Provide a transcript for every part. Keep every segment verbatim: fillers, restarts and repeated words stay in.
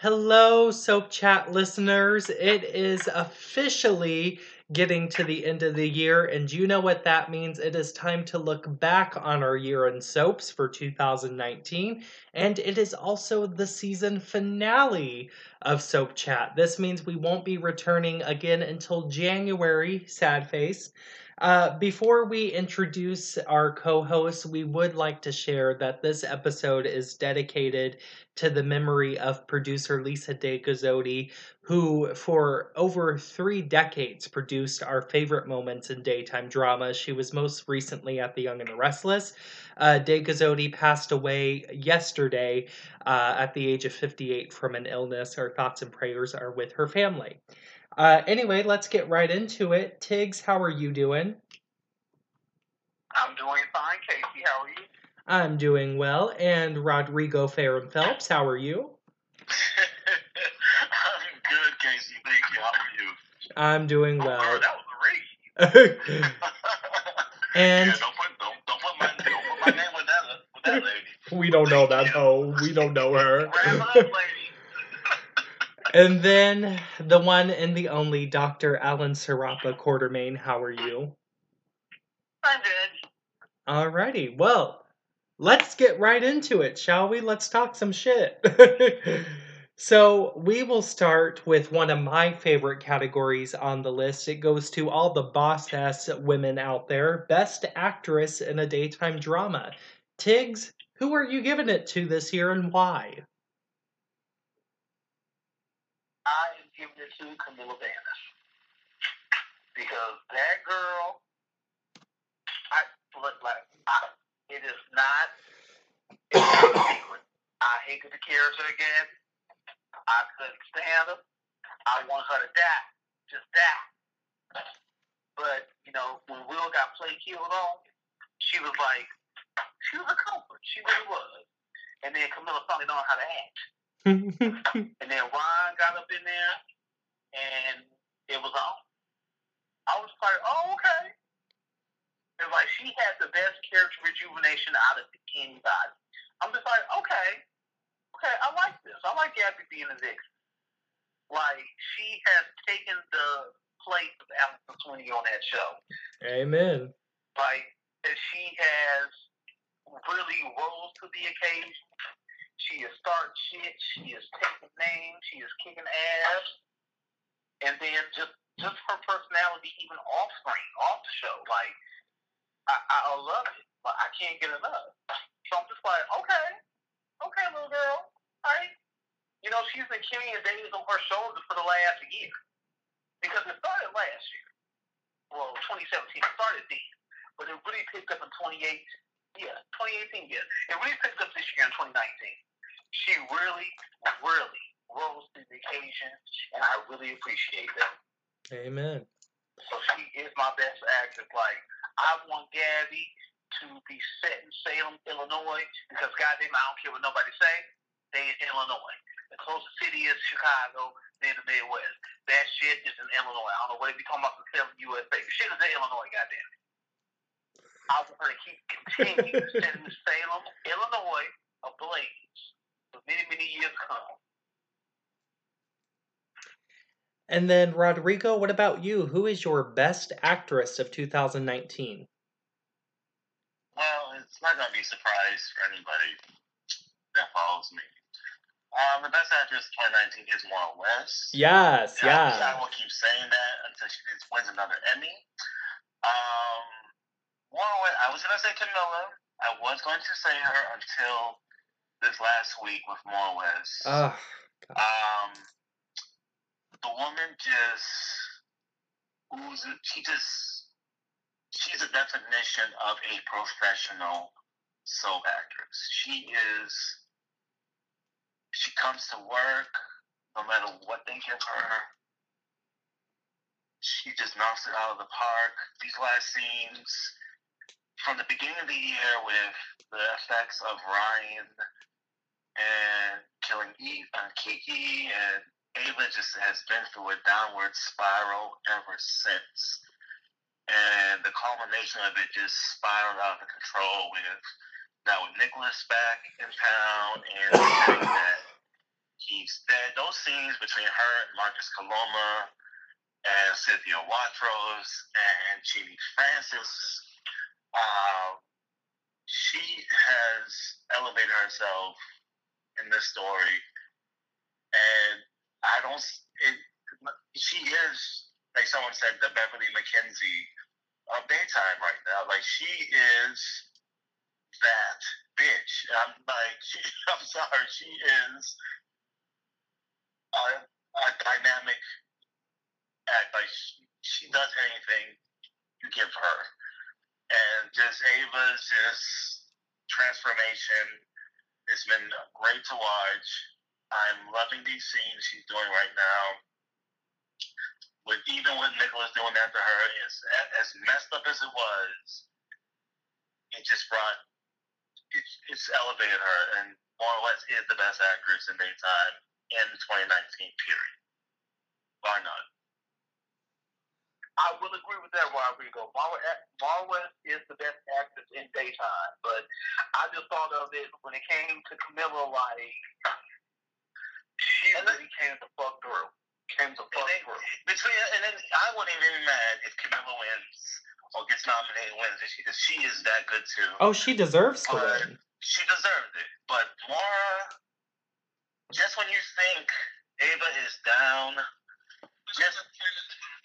Hello, Soap Chat listeners. It is officially getting to the end of the year, and you know what that means. It is time to look back on our year in soaps for two thousand nineteen, and it is also the season finale of Soap Chat. This means we won't be returning again until January, sad face. Uh, before we introduce our co-hosts, we would like to share that this episode is dedicated to the memory of producer Lisa De Gozzotti, who for over three decades produced our favorite moments in daytime drama. She was most recently at The Young and the Restless. Uh, De Gozzotti passed away yesterday uh, at the age of fifty-eight from an illness. Our thoughts and prayers are with her family. Uh, anyway, let's get right into it. Tiggs, how are you doing? I'm doing fine, Casey. How are you? I'm doing well. And Rodrigo Ferrum Phelps, how are you? I'm good, Casey. Thank you. How are you? I'm doing well. Oh, that was a read. And yeah, don't, put, don't, don't, put my, don't put my name with that, with that lady. We don't know that hoe. We don't know her. And then the one and the only Doctor Alan Serapa Quartermain, how are you? I'm good. Alrighty, well, let's get right into it, shall we? Let's talk some shit. So we will start with one of my favorite categories on the list. It goes to all the boss-ass women out there. Best actress in a daytime drama. Tiggs, who are you giving it to this year and why? I am giving it to Camila Bannis, because that girl, I look like I, it is not it's not a secret. I hated the character again. I couldn't stand her. I want her to die, just die. But you know, when Will got play killed on, she was like, she was a comfort. She really was. And then Camila finally learned how to act. And then Ron got up in there, and it was on. I was like, oh, okay. It's like, she had the best character rejuvenation out of anybody. I'm just like, okay. Okay, I like this. I like Gabby being a vixen. Like, she has taken the place of Allison Sweeney on that show. Amen. Like, she has really rose to the occasion. She is starting shit. She is taking names. She is kicking ass. And then just, just her personality, even off screen, off the show. Like, I, I love it. But I can't get enough. So I'm just like, okay. Okay, little girl. All right. You know, she's been carrying babies on her shoulders for the last year. Because it started last year. Well, twenty seventeen, it started then. But it really picked up in twenty eighteen. Yeah, twenty eighteen, yeah. It really picked up this year in twenty nineteen. She really, really rose to the occasion, and I really appreciate that. Amen. So she is my best actress. Like, I want Gabby to be set in Salem, Illinois, because goddamn, I don't care what nobody say, they in Illinois. The closest city is Chicago, then the Midwest. That shit is in Illinois. I don't know what they be talking about from Salem, U S A. Shit is in Illinois, goddamn it. I want her to keep continuing to set in Salem, Illinois, ablaze for many, many years to come. And then, Rodrigo, what about you? Who is your best actress of two thousand nineteen? Well, it's not going to be a surprise for anybody that follows me. Um, the best actress of twenty nineteen is Maura West. Yes, and yes. I, I will keep saying that until she wins another Emmy. Um... Well, I was going to say Camila. I was going to say her until this last week with Maura West. Oh, um, the woman just, who's she just, she's a definition of a professional soap actress. She is, she comes to work no matter what they give her. She just knocks it out of the park. These last scenes, from the beginning of the year with the effects of Ryan and killing Eve, uh, Kiki, and Ava just has been through a downward spiral ever since. And the culmination of it just spiraled out of control with, now with Nicholas back in town, and that he's dead. Those scenes between her and Marcus Coloma and Cynthia Watros and Jeannie Francis, uh, she has elevated herself in this story, and I don't. It, she is, like someone said, the Beverly McKenzie of daytime right now. Like, she is that bitch. I'm like, she, I'm sorry, she is a, a dynamic. Like, she, she does anything you give her. And just Ava's just transformation, it's been great to watch. I'm loving these scenes she's doing right now. With even with Nicholas doing that to her, it's as messed up as it was, it just brought, it, it's elevated her, and more or less is the best actress in daytime in twenty nineteen, period. Bar none. I will agree with that, Rodrigo. Marwa is the best actress in daytime, but I just thought of it when it came to Camilla, like, she really came to fuck through. Came to fuck they, through. Between, and then I wouldn't even be mad if Camilla wins or gets nominated and wins this year, because she is that good, too. Oh, she deserves to win. She deserved it. But Mara, just when you think Ava is down, just...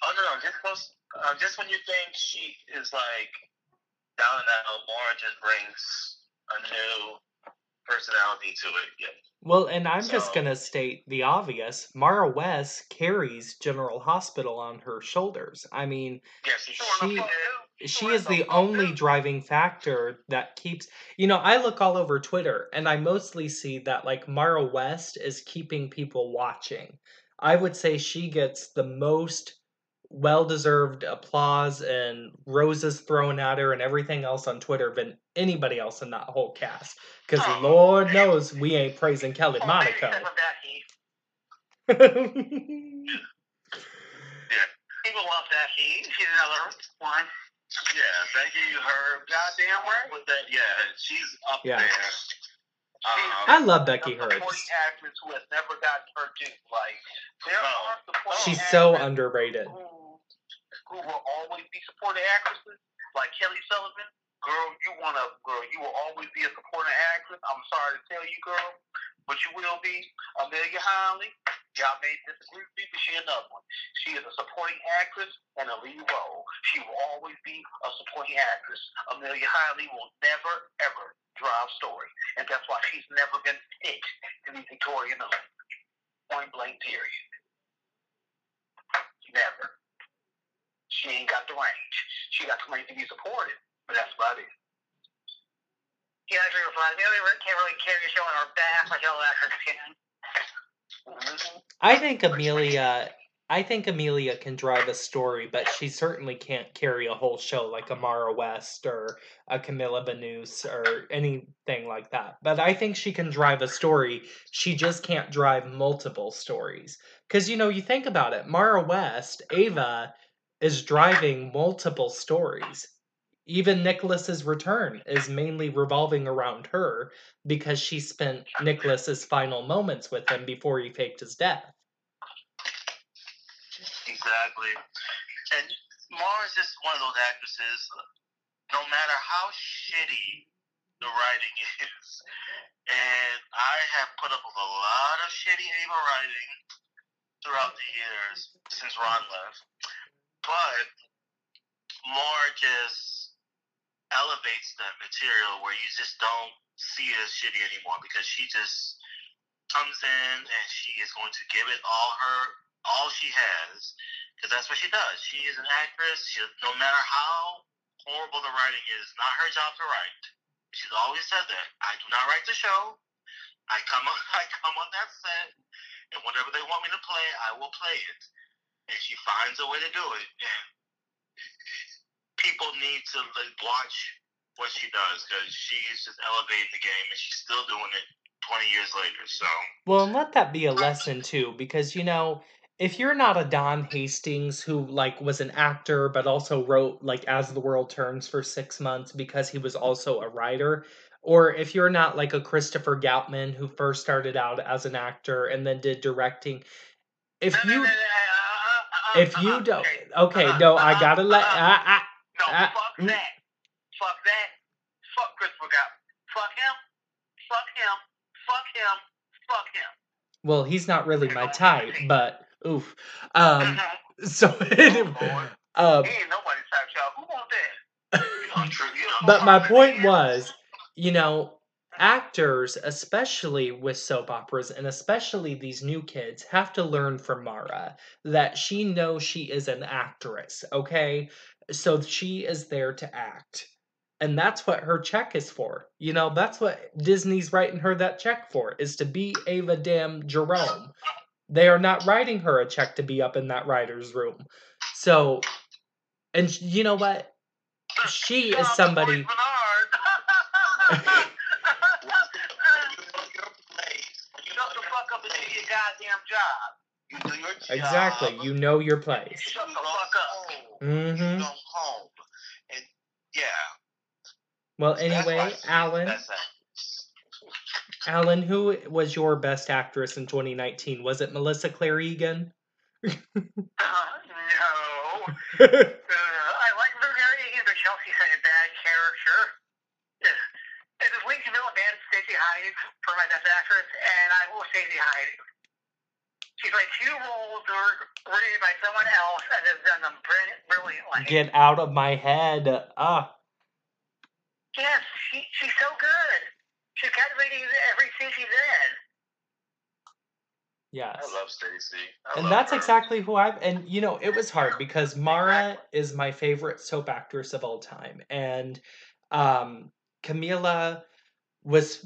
Oh, no, no, just, close, uh, just when you think she is, like, down and out, Maura just brings a new personality to it. Yeah. Well, and I'm so, just going to state the obvious. Mara West carries General Hospital on her shoulders. I mean, yes, she, she, she is the only driving factor that keeps... You know, I look all over Twitter, and I mostly see that, like, Mara West is keeping people watching. I would say she gets the most... well-deserved applause and roses thrown at her and everything else on Twitter than anybody else in that whole cast. Because oh, Lord man. knows we ain't praising Kelly oh, Monaco. That yeah. yeah. People love that heat. She's another one. Yeah, thank you. Her goddamn work with that. Yeah, she's up yeah. there. Um, I love Becky Hurst. Actress who has never gotten her due. Like, there oh. are supporting She's so underrated. Who, who will always be supporting actresses, like Kelly Sullivan. Girl, you wanna, girl, you will always be a supporting actress. I'm sorry to tell you, girl, but you will be. Amelia Hawley, y'all may disagree with me, but she's another one. She is a supporting actress in a lead role. She will always be a supporting actress. Amelia Hawley will never, ever. Drive story, and that's why she's never been picked in the Victorian Olympics. Point blank period. Never. She ain't got the range. She got the range to be supported, but that's about it. Yeah, I agree with that. Amelia can't really carry a show on her back like all that her skin. Mm-hmm. I think Amelia. I think Amelia can drive a story, but she certainly can't carry a whole show like a Mara West or a Camila Banus or anything like that. But I think she can drive a story. She just can't drive multiple stories. Because, you know, you think about it. Mara West, Ava, is driving multiple stories. Even Nicholas's return is mainly revolving around her because she spent Nicholas's final moments with him before he faked his death. Exactly. And Mara's just one of those actresses, no matter how shitty the writing is, and I have put up with a lot of shitty Ava writing throughout the years since Ron left, but Mara just elevates the material where you just don't see it as shitty anymore, because she just comes in and she is going to give it all her all she has, because that's what she does. She is an actress. She, no matter how horrible the writing is, not her job to write. She's always said that. I do not write the show. I come on, I come on that set, and whatever they want me to play, I will play it. And she finds a way to do it. And people need to like, watch what she does, because she is just elevating the game, and she's still doing it twenty years later. So well, and let that be a lesson, too, because, you know, If you're not a Don Hastings who like was an actor but also wrote like As the World Turns for six months because he was also a writer, or if you're not like a Christopher Goutman who first started out as an actor and then did directing, if no, you no, no, no, uh, uh, if uh, you uh, don't okay, okay uh, no, uh, I gotta uh, let uh, I, I, no I, fuck I, that, fuck that, fuck Christopher Goutman, fuck him, fuck him, fuck him, fuck him. Well, he's not really my type, but. Oof. Um, so anyway, um, he ain't nobody's type, y'all. Who want that? But my point was, you know, actors, especially with soap operas and especially these new kids, have to learn from Mara that she knows she is an actress, okay? So she is there to act. And that's what her check is for. You know, that's what Disney's writing her that check for, is to be Ava damn Jerome. They are not writing her a check to be up in that writer's room. So, and sh- you know what? She is somebody... Exactly. You know your place. Shut the fuck up. Mm-hmm. Yeah. Well, anyway, Alan... Alan, who was your best actress in twenty nineteen? Was it Melissa Claire Egan? uh, no. uh, I like Claire Egan, but she also had a bad character. It was Lindsay Lohan and Stacey Hyde for my best actress, and I will Stacey Hyde. She's like two roles that were written by someone else and has done them brilliantly. Get out of my head. Ah. Yes, she, she's so good. She's captivating every scene she's in. Yes. I love Stacey. I and love that's her. Exactly who I've... And, you know, it was hard because Mara exactly. is my favorite soap actress of all time. And um, Camila was...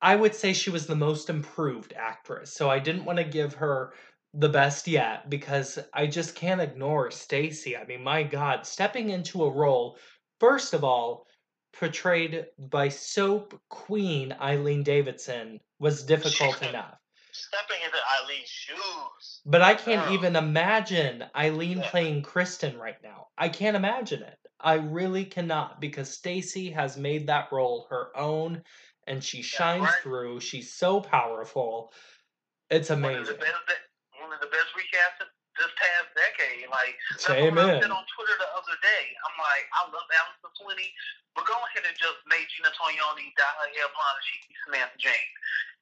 I would say she was the most improved actress. So I didn't want to give her the best yet because I just can't ignore Stacey. I mean, my God. Stepping into a role, first of all, portrayed by soap queen Eileen Davidson was difficult she, enough. Stepping into Eileen's shoes. But I can't oh. even imagine Eileen yeah. playing Kristen right now. I can't imagine it. I really cannot because Stacey has made that role her own and she shines yeah, right? through. She's so powerful. It's amazing. One of the best, one of the best recaps this past decade. Like, Amen. I said on Twitter the other day, I'm like, I love Alice Sweeney. We're going ahead and just made Gina Tognoni dye her hair blonde and she Samantha Jane.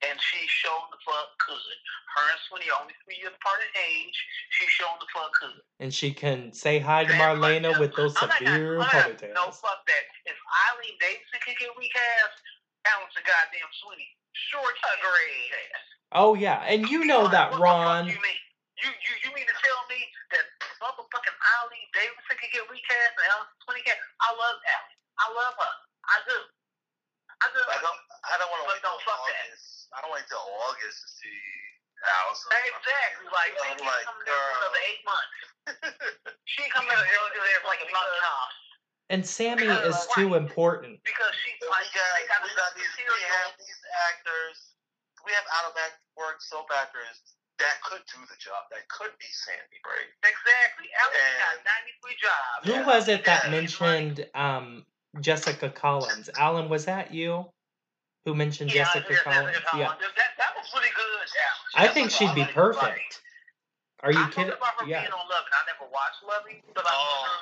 And she showed the fuck good. Her and Sweeney are only three years apart in age. She showed the fuck good. And she can say hi to Marlena like, with those I'm severe like, ponytails. No, fuck that. If Eileen Davidson can get recast, Alice a goddamn Sweeney. Sure, agreed. Oh, yeah. And you know that, Ron. You mean? You, you you mean to tell me that motherfucking Eileen Davidson can get recast and Alice Sweeney can? I love Alice. I love her. I do. I do. I don't. I don't want to wait until August. I don't wait till August to see Alice. Exactly. Like, like, like another eight months. She comes out there for like a month off. And Sammy because, is too like, important. Because she like we got, we got these, we have these actors. We have out of work soap actors that could do the job. That could be Sammy, right? Exactly. Alice got ninety-three jobs. Who yeah. was it that yeah, mentioned? Like, um. Jessica Collins. Alan, was that you who mentioned yeah, Jessica yeah, Collins? Yeah. That, that was pretty good. Yeah. I Jessica, think she'd be perfect. Are you I kidding? Yeah. Being on Loving. I never watched Loving, but I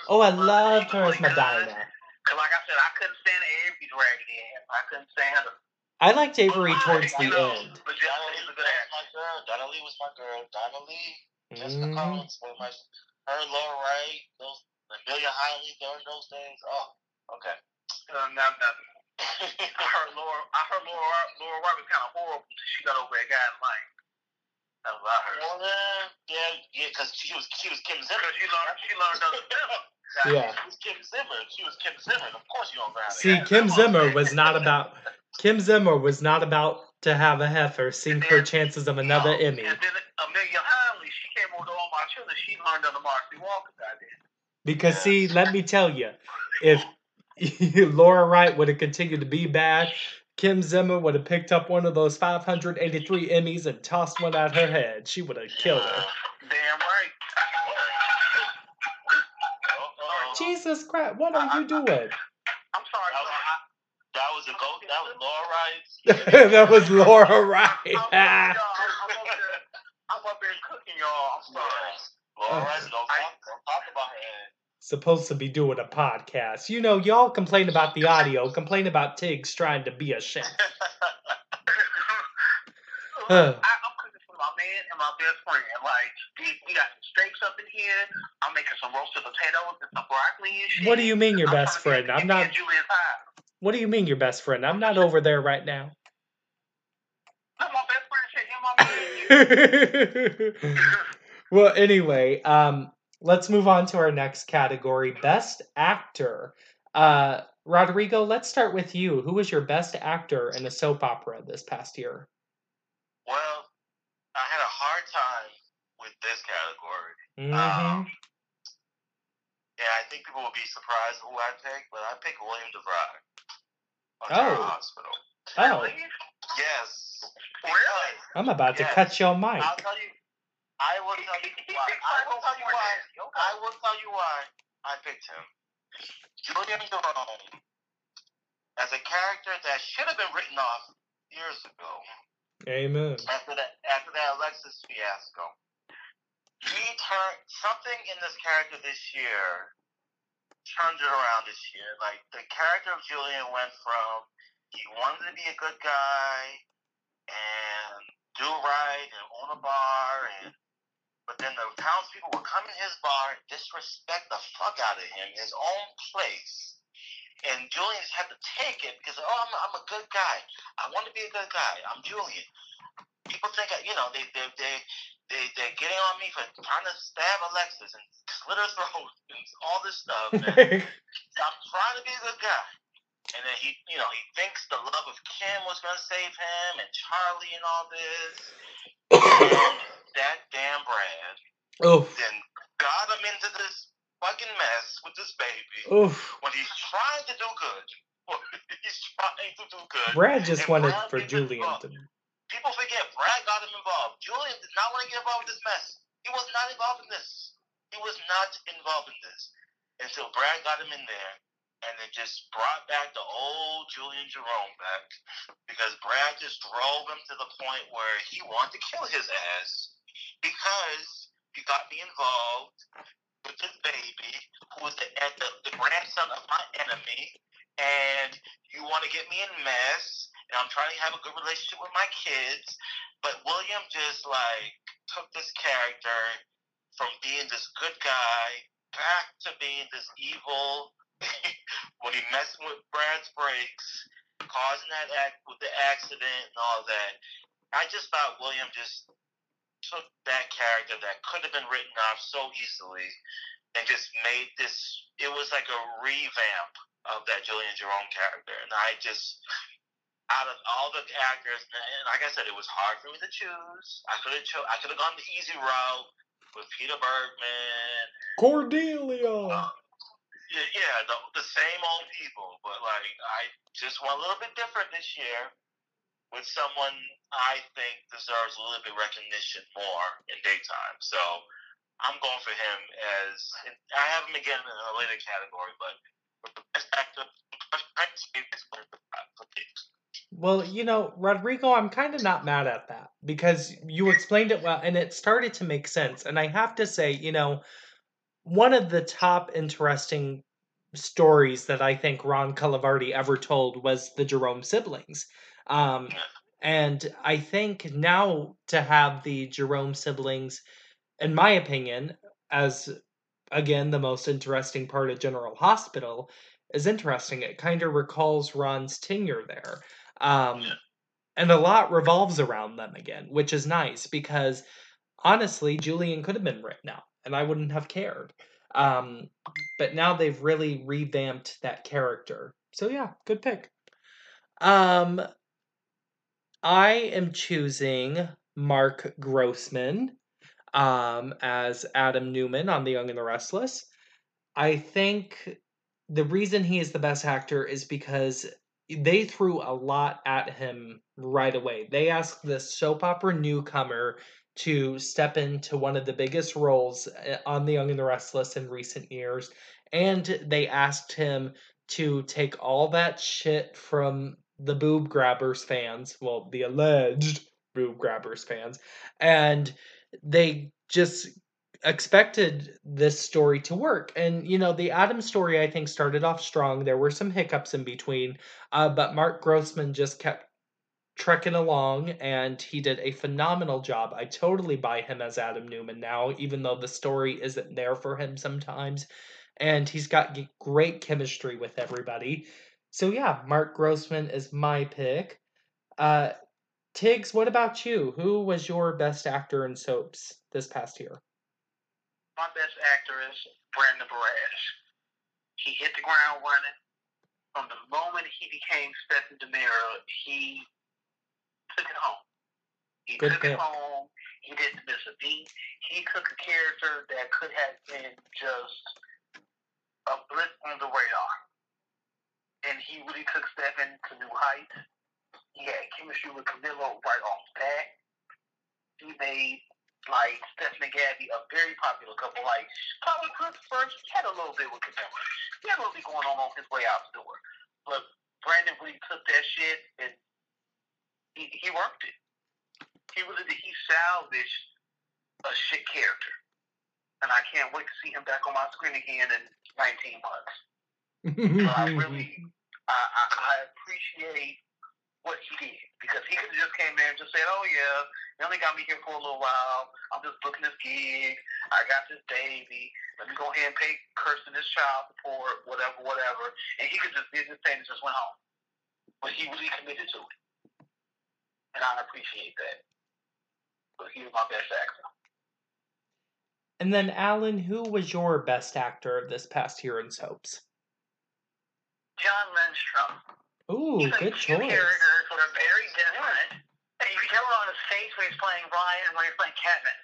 oh, I loved her as Medina. Because, like I said, I couldn't stand Avery dragging in. I couldn't stand her. I liked Avery oh, towards I the know. end. But Donna Lee was my girl. Donna Lee was my girl. Donna Lee, mm. Jessica Collins, were my, her, Laura Ray, those, Amelia Hiley, those, those things. Oh. Okay. Um, no, no. I heard Laura. I heard Laura. Laura White was kind of horrible. She got over that guy in life. That was I heard. Well, uh, yeah, yeah, because she was she was Kim Zimmer. She learned. She learned other Zimmer. Yeah. She was Kim Zimmer. She was Kim Zimmer. Of course, you don't grab it. See, Kim Zimmer was not about. Kim Zimmer was not about to have a heifer sink her chances of another you know, Emmy. And then Amelia Hiley, she came over to all my children. She learned under Marcy Walker. I did. Because yeah. see, let me tell you, if. Laura Wright would have continued to be bad. Kim Zimmer would have picked up one of those five hundred eighty-three Emmys and tossed one at her head. She would have killed her. Damn right. Jesus Christ, what are I, you doing? I, I, I'm sorry. That was, I, that was a ghost. That was Laura Wright. That was Laura Wright. I'm up here cooking, y'all. I'm sorry. Laura Wright, don't talk about her. Supposed to be doing a podcast. You know, y'all complain about the audio. Complain about Tiggs trying to be a chef. Huh. I, I'm cooking for my man and my best friend. Like, we, we got some steaks up in here. I'm making some roasted potatoes and some broccoli and shit. What do you mean your I'm best friend? I'm not. What do you mean your best friend? I'm not over there right now. No, my best friend said him on me. Well, anyway, um, let's move on to our next category: best actor. Uh, Rodrigo, let's start with you. Who was your best actor in a soap opera this past year? Well, I had a hard time with this category. Mm-hmm. Um, yeah, I think people will be surprised who I picked, but I picked William DeVry. On oh. General Hospital. Oh. Yes. Really? I'm about yes. to cut your mic. I'll tell you. I will tell you why. I will tell you why. I will tell you why I picked him. William DeVry, as a character that should have been written off years ago. Amen. After that, after that Alexis fiasco, he turned something in this character this year. Turned it around this year. Like the character of Julian went from he wanted to be a good guy and do right and own a bar, and but then the townspeople would come in his bar and disrespect the fuck out of him, his own place. And Julian just had to take it because, oh, I'm a, I'm a good guy. I want to be a good guy. I'm Julian. People think, I, you know, they, they, they, they, they're getting on me for trying to stab Alexis and slit her throat and all this stuff. And I'm trying to be a good guy. And then he, you know, he thinks the love of Kim was going to save him and Charlie and all this. And that damn Brad. Oof. Then got him into this fucking mess with this baby. Oof. When he's trying to do good. He's trying to do good. Brad just and wanted Brad for Julian involved. to... People forget Brad got him involved. Julian did not want to get involved with this mess. He was not involved in this. He was not involved in this. And so Brad got him in there. And it just brought back the old Julian Jerome back. Because Brad just drove him to the point where he wanted to kill his ass. Because he got me involved with this baby, who is the, the, the grandson of my enemy, and you want to get me in mess, and I'm trying to have a good relationship with my kids, but William just, like, took this character from being this good guy back to being this evil, when he messed with Brad's brakes, causing that act with the accident and all that. I just thought William just... took that character that could have been written off so easily and just made this, it was like a revamp of that Julian Jerome character. And I just, out of all the actors, and like I said, it was hard for me to choose. I could have cho- I could have gone the easy route with Peter Bergman. Cordelia. Um, yeah, the, the same old people. But like, I just went a little bit different this year. With someone I think deserves a little bit of recognition more in daytime. So I'm going for him as, I have him again in a later category, but for the best actor, well, you know, Rodrigo, I'm kind of not mad at that because you explained it well and it started to make sense. And I have to say, you know, one of the top interesting stories that I think Ron Calavardi ever told was the Jerome siblings. Um, and I think now to have the Jerome siblings, in my opinion, as, again, the most interesting part of General Hospital, is interesting. It kind of recalls Ron's tenure there. Um, and a lot revolves around them again, which is nice because, honestly, Julian could have been written out, and I wouldn't have cared. Um, but now they've really revamped that character. So, yeah, good pick. Um... I am choosing Mark Grossman um, as Adam Newman on The Young and the Restless. I think the reason he is the best actor is because they threw a lot at him right away. They asked the soap opera newcomer to step into one of the biggest roles on The Young and the Restless in recent years. And they asked him to take all that shit from the Boob Grabbers fans, well, the alleged Boob Grabbers fans, and they just expected this story to work. And, you know, the Adam story, I think, started off strong. There were some hiccups in between, uh, but Mark Grossman just kept trekking along, and he did a phenomenal job. I totally buy him as Adam Newman now, even though the story isn't there for him sometimes. And he's got great chemistry with everybody. So, yeah, Mark Grossman is my pick. Uh, Tiggs, what about you? Who was your best actor in soaps this past year? My best actor is Brandon Brass. He hit the ground running. From the moment he became Stephen DeMera, he took it home. He Good took pick. it home. He didn't miss a beat. He took a character that could have been just a blip on the radar, and he really took Stephen to new heights. He had chemistry with Camilo right off the bat. He made, like, Stephen and Gabby a very popular couple. Like, probably Chris first had a little bit with Camilo. He had a little bit going on on his way out the door. But Brandon really took that shit, and He, he worked it. He really did. He salvaged a shit character. And I can't wait to see him back on my screen again in nineteen months. So I really, I, I, I appreciate what he did. Because he could have just came in and just said, oh yeah, you only got me here for a little while. I'm just booking this gig. I got this baby. Let me go ahead and pay Kirsten this child support, whatever, whatever. And he could just did this thing and just went home. But he really committed to it. And I appreciate that. But he was my best actor. And then, Alan, who was your best actor this past year in soaps? John Lindstrom. Ooh, he's good choice. He's a two characters that are very different. And you can tell it on his face when he's playing Ryan and when he's playing Kevin.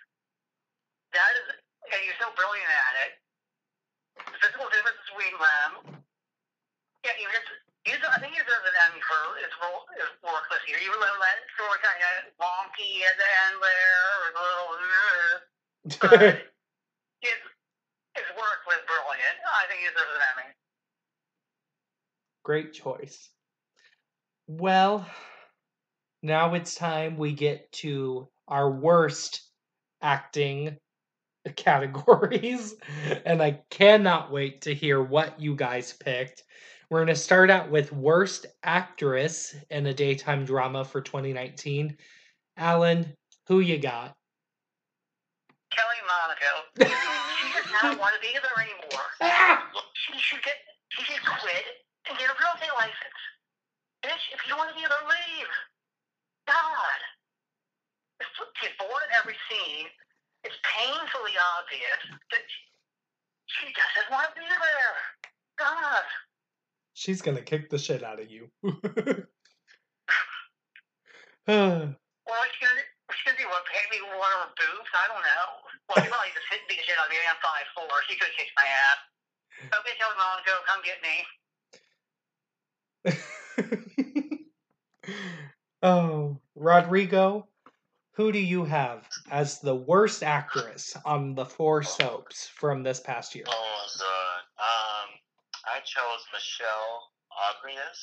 That is, and he's so brilliant at it. The physical difference between them. Yeah, he just... He's, I think he deserves an Emmy for his role this year. Even though that story kind of wonky at the end there, or a little, uh, but his, his work was brilliant. I think he deserves an Emmy. Great choice. Well, now it's time we get to our worst acting categories, and I cannot wait to hear what you guys picked. We're going to start out with Worst Actress in a Daytime Drama for twenty nineteen. Alan, who you got? Kelly Monaco. She does not want to be there anymore. Ah! She should get, she should quit and get a real estate license. Bitch, if you don't want to be there, leave. God. She's bored in every scene. It's painfully obvious that she doesn't want to be there. God. She's going to kick the shit out of you. Well, she's going to do what, pay me one of her boobs? I don't know. Well, she probably just hit me the shit out of me. I'm five foot four. She could kick my ass. Okay, tell Mom, go, come get me. Oh, Rodrigo, who do you have as the worst actress on the four soaps from this past year? Oh, the, um... I chose Michelle Aubreyes,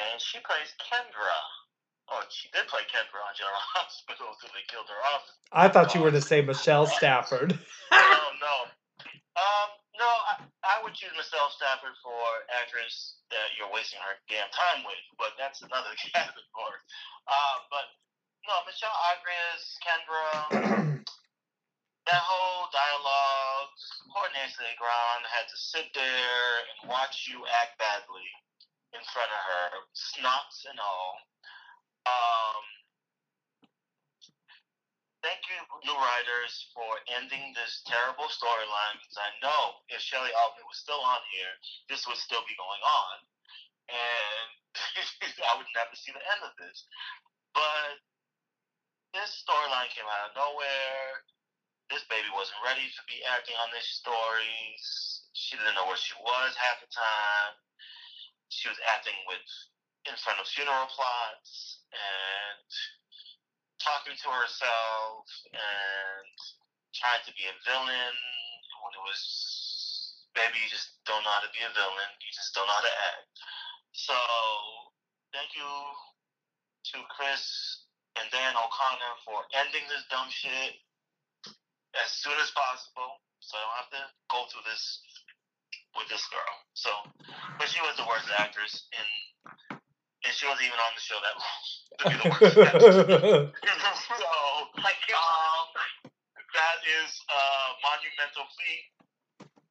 and she plays Kendra. Oh, she did play Kendra on General Hospital until they killed her off. I thought you were going to say Michelle Stafford. No, no. Um, no, I, I would choose Michelle Stafford for actress that you're wasting her damn time with, but that's another category. Uh, but, no, Michelle Aubreyes, Kendra... That whole dialogue, poor Nancy Legrand had to sit there and watch you act badly in front of her, snots and all. Um, thank you, new writers, for ending this terrible storyline, because I know if Shelley Altman was still on here, this would still be going on, and I would never see the end of this. But this storyline came out of nowhere. This baby wasn't ready to be acting on this story. She didn't know where she was half the time. She was acting with in front of funeral plots, and talking to herself and trying to be a villain when it was, baby, you just don't know how to be a villain. You just don't know how to act. So thank you to Chris and Dan O'Connor for ending this dumb shit as soon as possible, so I don't have to go through this with this girl. So, but she was the worst actress, and and she wasn't even on the show that long to be the worst actress. So, um, that is a monumental feat,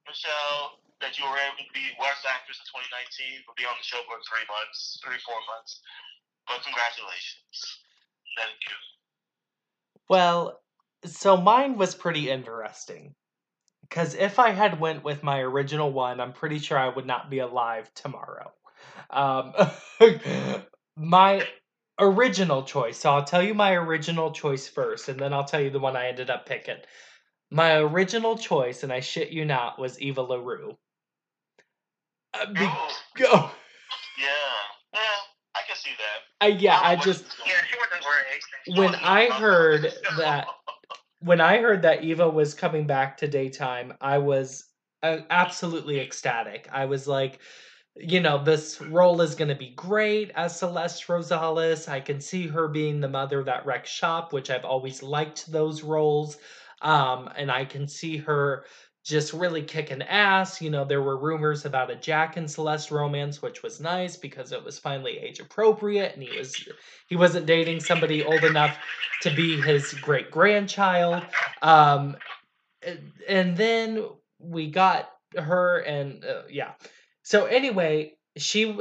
Michelle, that you were able to be worst actress in twenty nineteen, but be on the show for three months, three four months. But congratulations. Thank you. Well, so mine was pretty interesting. Because if I had went with my original one, I'm pretty sure I would not be alive tomorrow. Um, my original choice. So I'll tell you my original choice first, and then I'll tell you the one I ended up picking. My original choice, and I shit you not, was Eva LaRue. Uh, be- oh. oh. Yeah. Yeah. I can see that. I, yeah, I, I just... Yeah, she wasn't worried. When I heard that... When I heard that Eva was coming back to daytime, I was uh, absolutely ecstatic. I was like, you know, this role is going to be great as Celeste Rosales. I can see her being the mother that wrecked shop, which I've always liked those roles. Um, and I can see her just really kicking ass. You know, there were rumors about a Jack and Celeste romance, which was nice because it was finally age appropriate, and he was he wasn't dating somebody old enough to be his great grandchild. Um, and then we got her, and uh, yeah. So anyway, she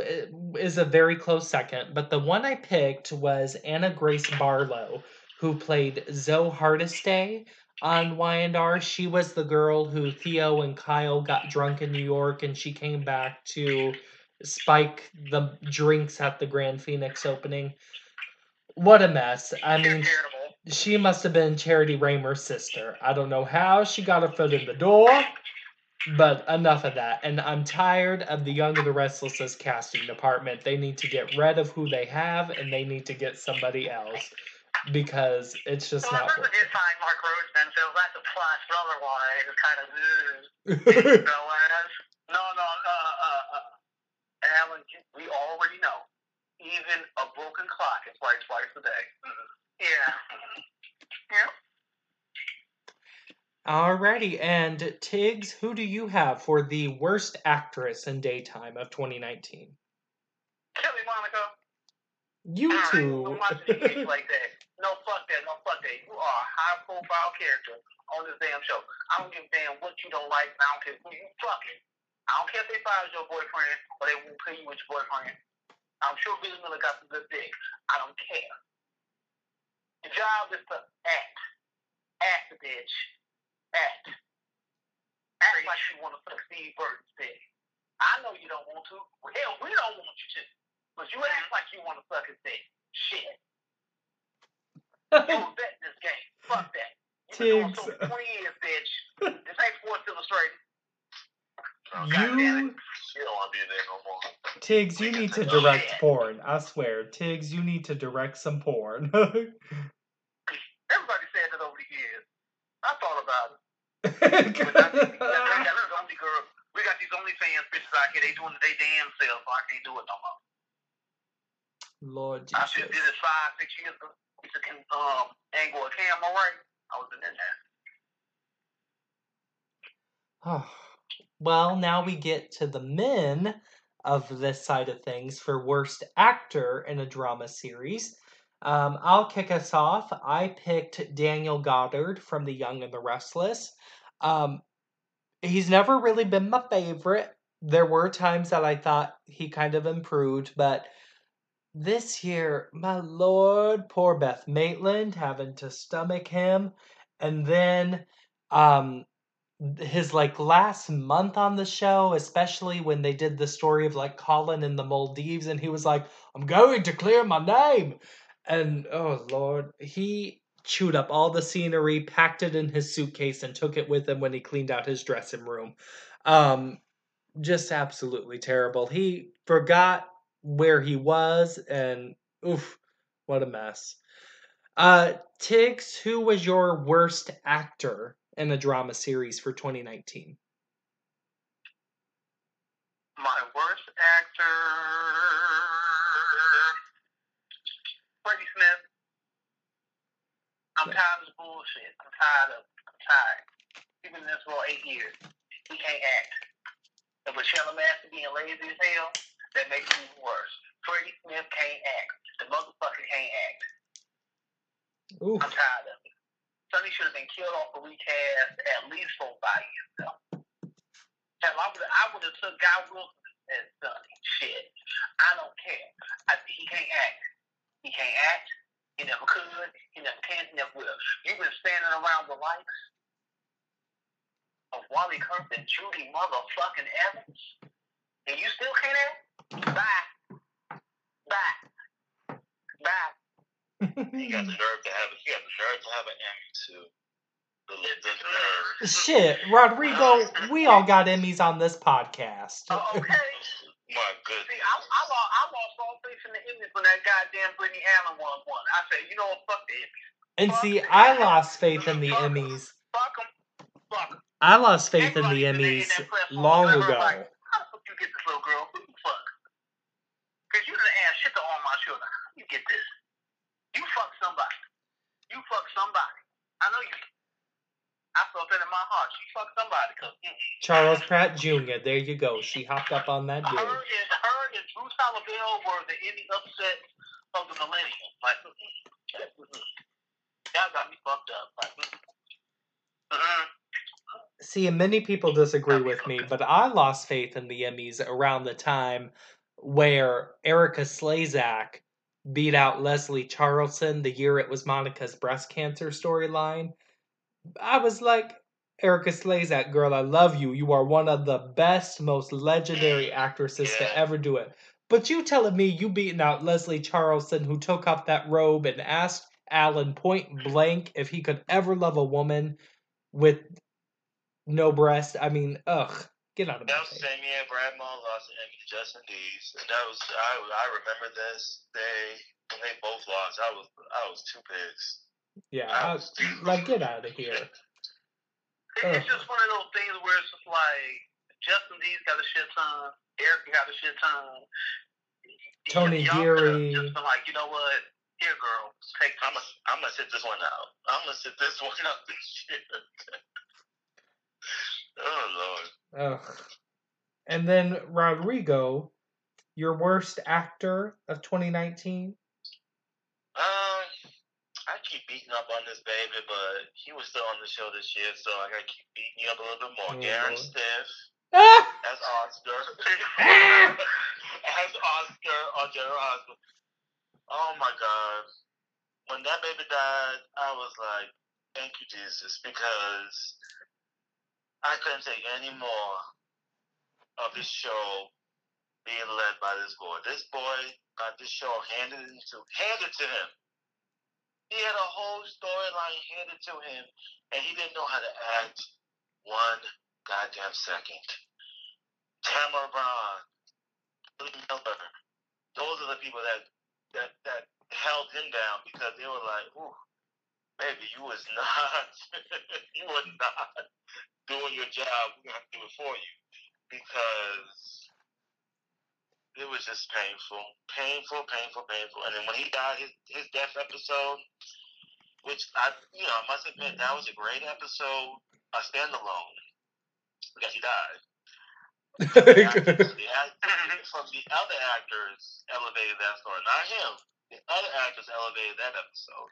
is a very close second, but the one I picked was Anna Grace Barlow, who played Zoe Hardesty on Y and R. She was the girl who Theo and Kyle got drunk in New York, and she came back to spike the drinks at the Grand Phoenix opening. What a mess. I mean, she must have been Charity Raymer's sister. I don't know how she got her foot in the door, but enough of that. And I'm tired of the Young and the Restless's casting department. They need to get rid of who they have, and they need to get somebody else. Because it's just so not. So I did find Mark Roseman, so that's a plus. But otherwise, it's kind of. Ugh. So whereas, no, no, uh, uh, uh, Alan, we already know. Even a broken clock is right twice a day. Yeah. Yeah. Alrighty, and Tiggs, who do you have for the worst actress in daytime of twenty nineteen? Kelly Monaco. You right, too. I'm watching these like that. No, fuck that. No, fuck that. You are a high-profile character on this damn show. I don't give a damn what you don't like. I don't care who you fucking. I don't care if they fire your boyfriend or they won't pay you with your boyfriend. I'm sure Billy Miller got some good dick. I don't care. The job is to act. Act, bitch. Act. Act like you want to fuck Steve Burton's dick. I know you don't want to. Hell, we don't want you to. But you act like you want to suck his dick. Shit. You were betting this game. Fuck that. You've been doing so for twenty years, bitch. This ain't Sports Illustrated. Oh, you... You don't want to be there no more. Tiggs, you need to direct yeah. porn. I swear. Tiggs, you need to direct some porn. Everybody said that over the years. I thought about it. We got these OnlyFans bitches out here. They doing their damn self, so I can't do it no more. Lord Jesus. I just did it five, six years ago. I used to um, angle a camera, right? I was in that. Oh. Well, now we get to the men of this side of things for worst actor in a drama series. Um, I'll kick us off. I picked Daniel Goddard from The Young and the Restless. Um, he's never really been my favorite. There were times that I thought he kind of improved, but... This year, my lord, poor Beth Maitland having to stomach him. And then um, his, like, last month on the show, especially when they did the story of, like, Colin in the Maldives, and he was like, I'm going to clear my name. And, oh, Lord, he chewed up all the scenery, packed it in his suitcase, and took it with him when he cleaned out his dressing room. Um, just absolutely terrible. He forgot where he was, and oof, what a mess. Uh, Tiggs, who was your worst actor in the drama series for twenty nineteen? My worst actor, Freddie Smith. I'm tired of this bullshit. I'm tired of. I'm tired. He's been in this for eight years. He can't act. And with Shella Master being lazy as hell, that makes it even worse. Freddie Smith can't act. The motherfucker can't act. Ooh. I'm tired of it. Sonny should have been killed off the recast at least four five years ago. Hell, I would I would have took Guy Wilson as Sonny. Shit, I don't care. I, he can't act. He can't act. He never could. He never can. He never will. You've been standing around the likes of Wally Kirk and Judy motherfucking Evans, and you still can't act. Bye. Bye. Bye. He got the nerve to have a, he got the nerve to have an Emmy too. The, the nerve. Shit, Rodrigo, we all got Emmys on this podcast. Oh, okay. My goodness. See, I, I lost, I lost all faith in the Emmys when that goddamn Brittany Allen won one. I said, you know what, fuck the Emmys. And fuck see, I lost faith in the fuck Emmys. Fuck them. Fuck them. I lost faith Everybody in the Emmys long ago. Like, how the fuck you get this little girl? Who the fuck? Because you done asked shit to all my children. How you get this? You fuck somebody. You fuck somebody. I know you. I felt that in my heart. She fucked somebody. Cause, mm. Charles Pratt Junior There you go. She hopped up on that dude. Her and, her and Bruce Olivelle were the Emmy upsets of the millennium. Like, mm-hmm. Y'all got me fucked up. Like, mm-hmm. See, many people disagree with me, but I lost faith in the Emmys around the time where Erica Slezak beat out Leslie Charlton the year it was Monica's breast cancer storyline. I was like, Erica Slezak, girl, I love you. You are one of the best, most legendary actresses yeah. to ever do it. But you telling me you beating out Leslie Charlton, who took off that robe and asked Alan point blank if he could ever love a woman with no breast. I mean, ugh. Get out of my face. That was the same year Brad Mull lost an Emmy to Justin Deeds, and that was I. I remember this. They when they both lost, I was I was too pissed. Yeah, I was, I was like, get out of here. It's just one of those things where it's just like Justin Deeds got a shit ton, Erica got a shit ton, Tony Geary. Just been like, you know what? Here, girl, take. I'm gonna I'm gonna sit this one out. I'm gonna sit this one out this year. Oh Lord. Ugh. And then Rodrigo, your worst actor of twenty nineteen? Um, I keep beating up on this baby, but he was still on the show this year, so I gotta keep beating you up a little bit more. Oh, Garrett Stiff as Oscar. As Oscar or General Oscar. Oh my God. When that baby died, I was like, thank you, Jesus, because I couldn't take any more of this show being led by this boy. This boy got this show handed to handed to him. He had a whole storyline handed to him, and he didn't know how to act one goddamn second. Tamara Brown, Billy Miller, those are the people that that that held him down because they were like, "Ooh, baby, you was not, you were not." Doing your job, we're going to have to do it for you, because it was just painful, painful, painful, painful. And then when he died, his, his death episode, which I, you know, I must admit, that was a great episode, a standalone, because he died. From the, actors, the actors, from the other actors elevated that story, not him. The other actors elevated that episode.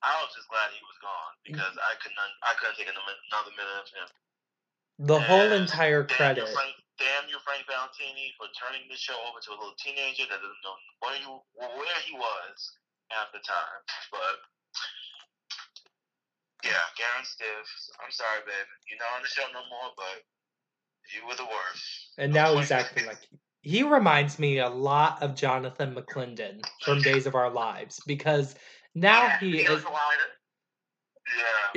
I was just glad he was gone because I couldn't. I couldn't take another minute of him. The and whole entire damn credit. You Frank, damn you, Frank Valentini, for turning the show over to a little teenager that didn't know where he, where he was at the time. But yeah, Garrett Stiff, I'm sorry, baby. You're not on the show no more, but you were the worst. And now he's acting like you. He reminds me a lot of Jonathan McClendon from Days of Our Lives because now yeah, he, he is.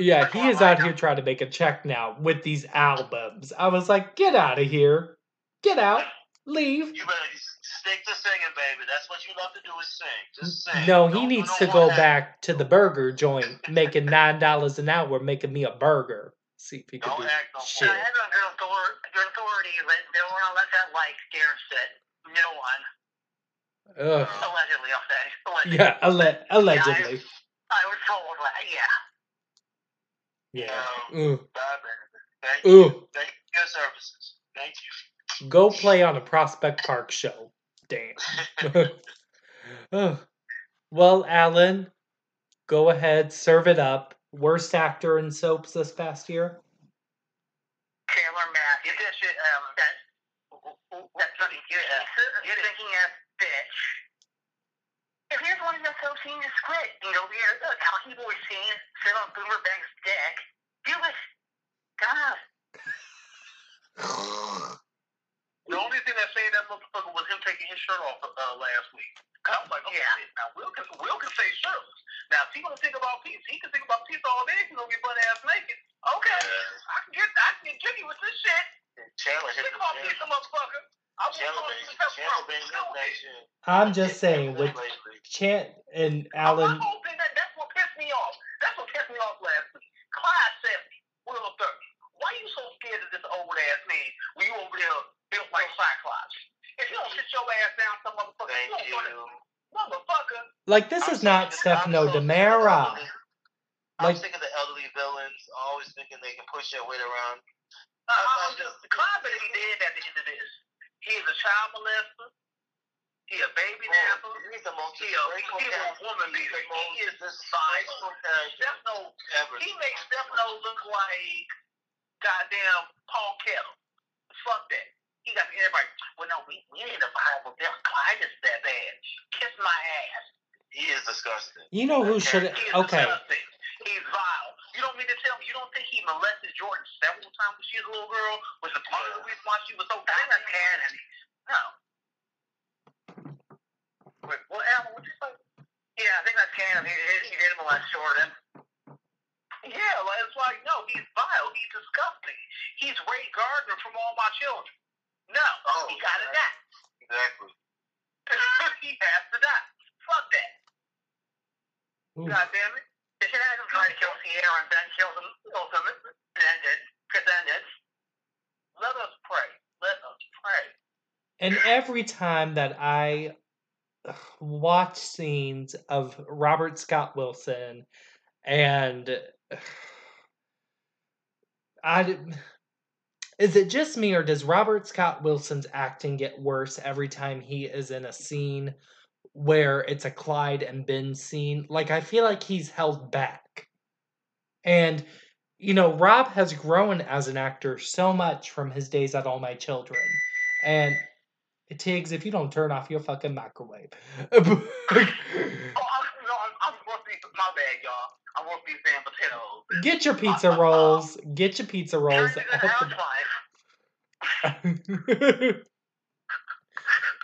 Yeah, yeah he is out here trying to make a check now with these albums. I was like, get out of here. Get out. Leave. You better stick to singing, baby. That's what you love to do is sing. Just sing. No, he don't, needs to go back to the burger joint, making nine dollars an hour, making me a burger. See if he can do act no shit. Now, as a girl, your authority, they don't want to let that like scare sit. No one. Ugh. Allegedly, I'll say. Allegedly. Yeah, alle allegedly. Yeah, I, I was told that. Yeah. Yeah. Um, Ooh. Thank you. Ooh. Thank you for your services. Thank you. Go play on a Prospect Park show. Damn. Oh. Well, Alan, go ahead, serve it up. Worst actor in soaps this past year? Taylor Matthews. That shit, um, that, that's funny. You're, uh, you're thinking that bitch. If here's one of the soaps, he just quit. You know, we had a talking boy scene, sit on Boomer Bank's dick. Do it. God. The only thing that saved that motherfucker was him taking his shirt off uh, last week. I was like, okay, yeah. Now Will can, Will can say shirtless. Now, if he want to think about peace, he can think about peace all day. He's going to get butt ass naked. Okay, yeah. I can get, I can get jiggy with this shit. Chandler, think about peace, motherfucker. I'm, I'm just saying, with Chant and Alan. Thing, that, that's what pissed me off. That's what pissed me off last week. Clyde seventy, Will thirty. Why are you so scared of this old ass man when you over there built like Cyclops? If you don't sit your ass down, some motherfucker. Thank you. Gonna, motherfucker. Like, this I'm is not Stefano so D'Amara. I'm like, sick of the elderly villains always thinking they can push their weight around. Uh, I'm just, Clive is dead at the end of this. He is a child molester. He a baby napper. Oh, he's the most he a, he a woman beater. He is this spiteful Stefano ever. He makes Stefano look like goddamn Paul Kettle. Fuck that. He got to everybody. Well, no, we, we need a Bible. Clyde is that bad. Kiss my ass. He is disgusting. You know who should? Okay. Disgusting. He's vile. You don't mean to tell me you don't think he molested Jordan several times when she was a little girl? Was the part of the reason why she was so bad at candy? No. Wait, well, Alan, what you say? Yeah, I think that's canon. He, he did molest Jordan. Yeah, well, that's why. No, he's vile. He's disgusting. He's Ray Gardner from All My Children. No, oh, he got to die. Exactly. He has to die. Fuck that. Ooh. God damn it. They should have him try to kill Sierra and then kill them. Let us pray. Let us pray. And every time that I watch scenes of Robert Scott Wilson and I... Is it just me, or does Robert Scott Wilson's acting get worse every time he is in a scene where it's a Clyde and Ben scene? Like, I feel like he's held back. And, you know, Rob has grown as an actor so much from his days at All My Children. And, Tiggs, if you don't turn off your fucking microwave. Oh, I'm, no, I'm, I'm supposed to be, my bad, y'all. I won't be saying potatoes. Get your pizza uh, rolls. Uh, get your pizza rolls.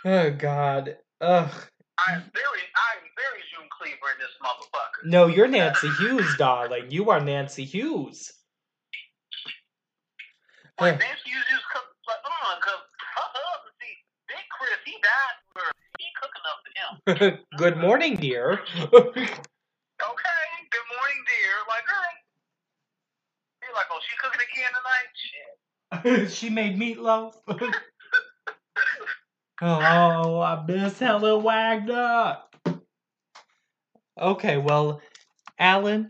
Oh, God. Ugh. I'm very, I'm very June Cleaver in this motherfucker. No, you're Nancy Hughes, darling. You are Nancy Hughes. Wait, uh. Nancy Hughes just cooked, like, on, because her husband, see, Big Chris, he died for her. He cooking up to him. Good morning, dear. Okay, good morning, dear. Like, girl, you're like, oh, she cooking again tonight? Shit. She made meatloaf. Oh, I miss Helen Wagner. Okay, well, Alan,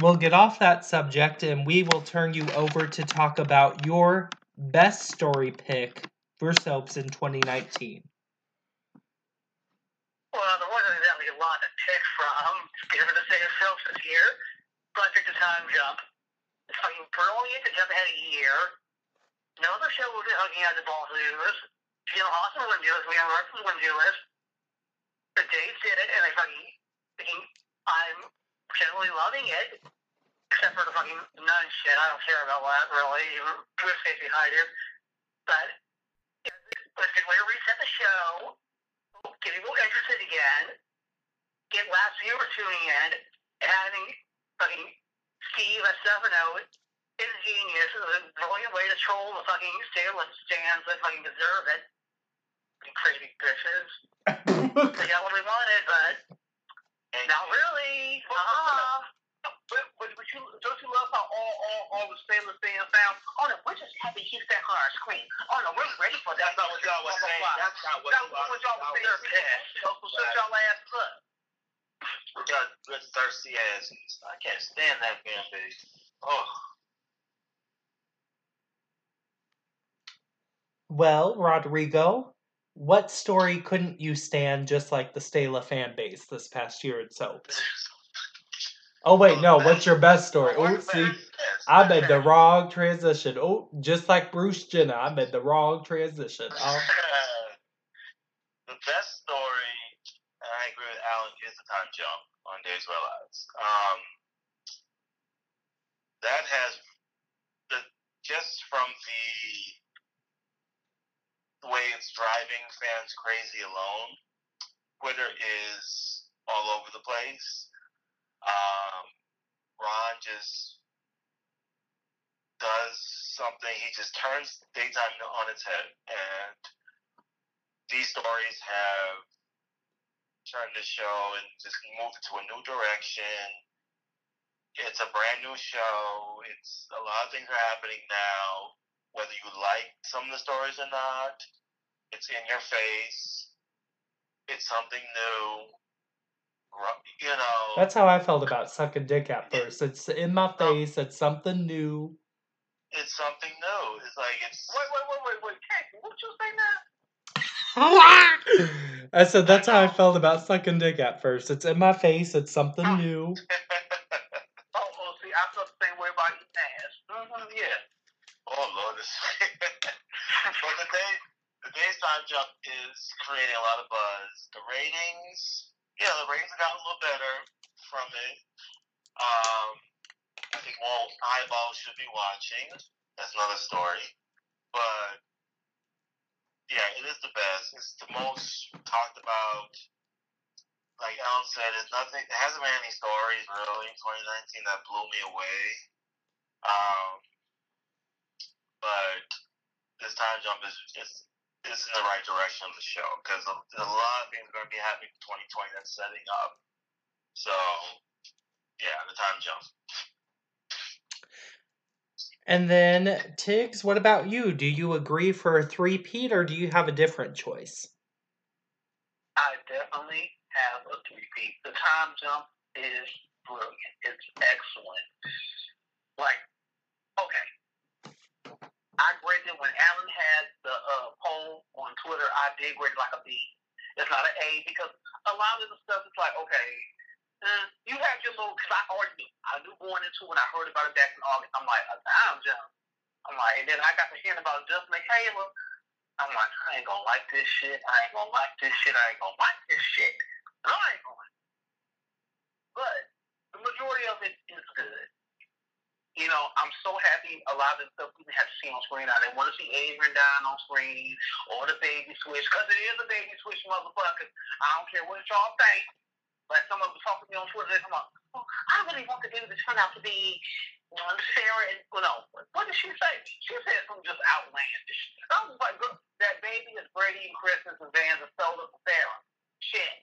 we'll get off that subject, and we will turn you over to talk about your best story pick for soaps in twenty nineteen. Well, there wasn't exactly a lot to pick from, given the same soaps this year, but I picked a time jump. It's fucking brilliant to jump ahead a year. No other show will be hugging out the ball to do this. Jim Hawson wouldn't do this. William Larson wouldn't do this. The Dave did it, and they fucking, fucking, I'm generally loving it, except for the fucking nun shit. I don't care about that, really. We're safe behind it. But it's a good way to reset the show. Get people interested again, get last viewers tuning in, and having fucking Steve and Stefano is a genius. It's a brilliant way to troll the fucking Salem stands that fucking deserve it. you crazy bitches. We got what we wanted, but not really. Uh-huh. But, but, but you, don't you love how all, all, all the sailors being found? Oh, no, we're just happy he's back on our screen. Oh, no, we're ready for that. That's not what y'all was saying. That's not what y'all was saying. They're pissed. So shut y'all ass up. Y'all good thirsty asses. I can't stand that damn bitch. Oh. Well, Rodrigo, what story couldn't you stand just like the Stella fan base this past year in soap? Oh, wait, no. What's your best story? Oh, see, I made the wrong transition. Oh, just like Bruce Jenner, I made the wrong transition. Oh. The best story, and I agree with Alan, is the time jump on Days of Our Lives. Um, that has, the just from the way it's driving fans crazy alone, Twitter is all over the place. Um, Ron just does something. He just turns daytime on its head, and these stories have turned the show and just moved it to a new direction. It's a brand new show. It's a lot of things are happening now, whether you like some of the stories or not. It's in your face. It's something new. You know, that's how I felt about Sucking Dick at first. It, it's in my face. Um, it's something new. It's something new. It's like it's. Wait, wait, wait, wait, wait. Hey, what you say now? I said that's how I felt about Sucking Dick at first. It's in my face. It's something oh. new. oh, oh, see, I felt the same way about eating ass. Yeah. Oh Lord, this. But the day, the daytime jump is creating a lot of buzz. The ratings. Yeah, the ratings got a little better from it. Um, I think more eyeballs should be watching. That's another story. But, yeah, it is the best. It's the most talked about. Like Alan said, it's nothing, there hasn't been any stories, really, in twenty nineteen that blew me away. Um, but this time jump is just... This is the right direction of the show because there's a lot of things are going to be happening in twenty twenty that's setting up. So, yeah, the time jump. And then, Tiggs, what about you? Do you agree for a three-peat or do you have a different choice? I definitely have a three-peat. The time jump is brilliant. It's excellent. Like, okay. I graded when Alan had the uh, poll on Twitter. I did grade like a B. It's not an A because a lot of the stuff is like, okay, uh, you have your little. Because I already knew. I knew going into when I heard about it back in August. I'm like, a time jump. I'm like, and then I got to hearing about Justin Michaela. I'm like, I ain't gonna like this shit. I ain't gonna like this shit. I ain't gonna like this shit. And I ain't gonna. But the majority of it is good. You know, I'm so happy a lot of the stuff we have to see on screen. I didn't want to see Adrian dying on screen or the baby switch, because it is a baby switch, motherfucker. I don't care what y'all think. Like someone was talking to me on Twitter, I'm like, oh, I really want the baby to turn out to be um, Sarah and, you know, what did she say? She said something just outlandish. I was like, girl, that baby is Brady and Chris and Savannah and Sola and Sarah. Shit.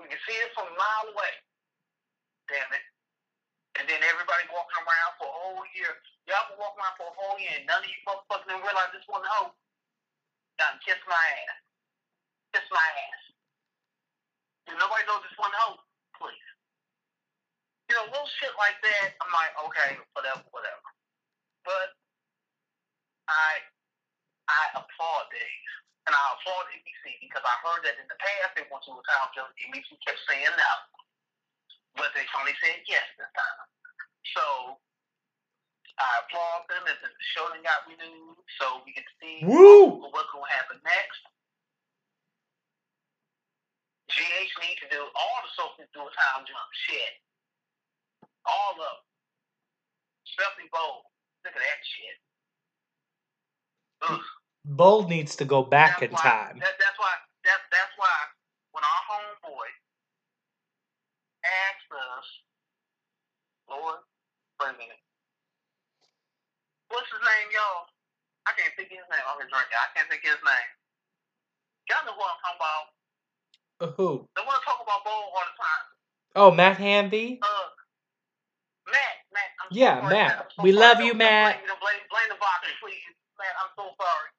We can see it from a mile away. Damn it. And then everybody walking around for a whole year. Y'all been walking around for a whole year and none of you motherfuckers didn't realize this wasn't hope. Done kiss my ass. Kiss my ass. And nobody knows this wasn't hope. Please. You know, little shit like that, I'm like, okay, whatever, whatever. But I I applaud Dave. And I applaud N B C because I heard that in the past they went to a time jump, N B C kept saying no. But they finally said yes this time. So I applaud them as the show that got renewed, so we can see Woo! what's going to happen next. G H needs to do all the soaps do a time jump shit. All of them. Especially Bold. Look at that shit. Ugh. Bold needs to go back that's in why, time. That, that's why. That, that's why when our homeboy asked us, Lord, wait a minute. What's his name, y'all? I can't think of his name. I'm gonna drink it. I can't think of his name. Y'all know who I'm talking about. Uh, who? The one talking about bowling all the time. Oh, Matt Hanvey? Uh, Matt, Matt, I'm so yeah, sorry. Matt. Matt. I'm so we sorry. love you, don't Matt. Blame, blame, blame the box, please. Matt, I'm so sorry.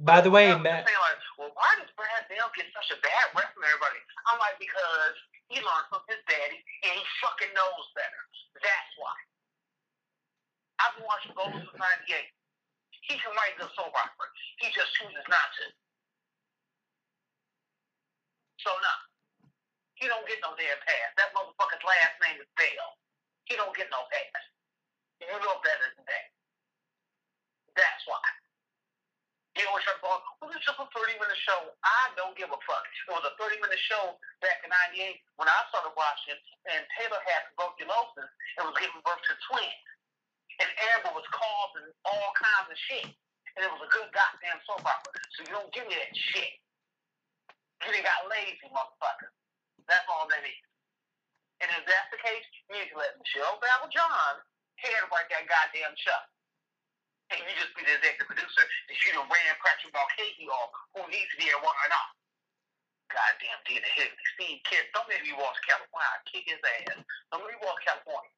By the way, Matt. Saying like, well, why does Brad Bell get such a bad rep from everybody? I'm like, because he learned from his daddy, and he fucking knows better. That's why. I've been watching Gold since ninety-eight. He can write good soap opera. He just chooses not to. So, no. He don't get no damn pass. That motherfucker's last name is Bell. He don't get no pass. You know better than that. That's why. He always try to go, well, it's just a thirty-minute show. I don't give a fuck. It was a thirty-minute show back in ninety-eight when I started watching, and Taylor had tuberculosis and was giving birth to twins. And Amber was causing all kinds of shit. And it was a good goddamn soap opera. So you don't give me that shit. You done got lazy, motherfucker. That's all that is. And if that's the case, you need to let Michelle Battle John head right that goddamn chuck. And you just be the executive producer that you done ran Patrick Mulcahy off, who needs to be at one or not. Goddamn dear to his Steve Kidd. Don't let me walk to California. I'll kick his ass. Don't let me walk to California.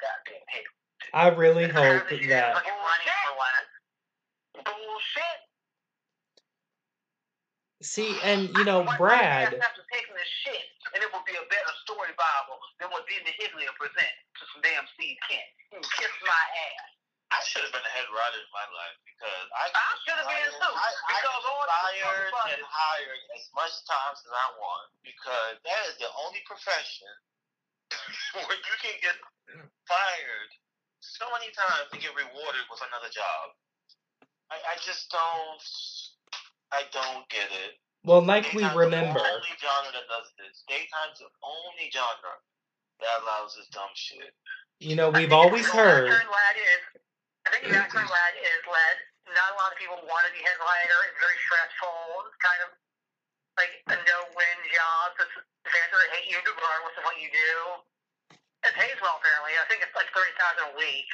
Goddamn hell. I really hope that. Yeah. See, and you know, Brad. And it would be a better story Bible than what Dina Higley present to some damn Steve Kent. Kiss my ass. I should have been a head writer in my life because I, I should have been too. I, because I inspired and hired as much time as I want because that is the only profession where you can get fired so many times and get rewarded with another job. I, I just don't. I don't get it. Well, like we remember, the only genre that does this. Daytime's the only genre that allows this dumb shit. You know, we've always heard. Lad is, I think the answer lad is lad. Not a lot of people want to be head writer. It's very stressful. It's kind of like a no-win job. The fans hate you regardless of what you do. It pays well, apparently. I think it's like thirty thousand a week.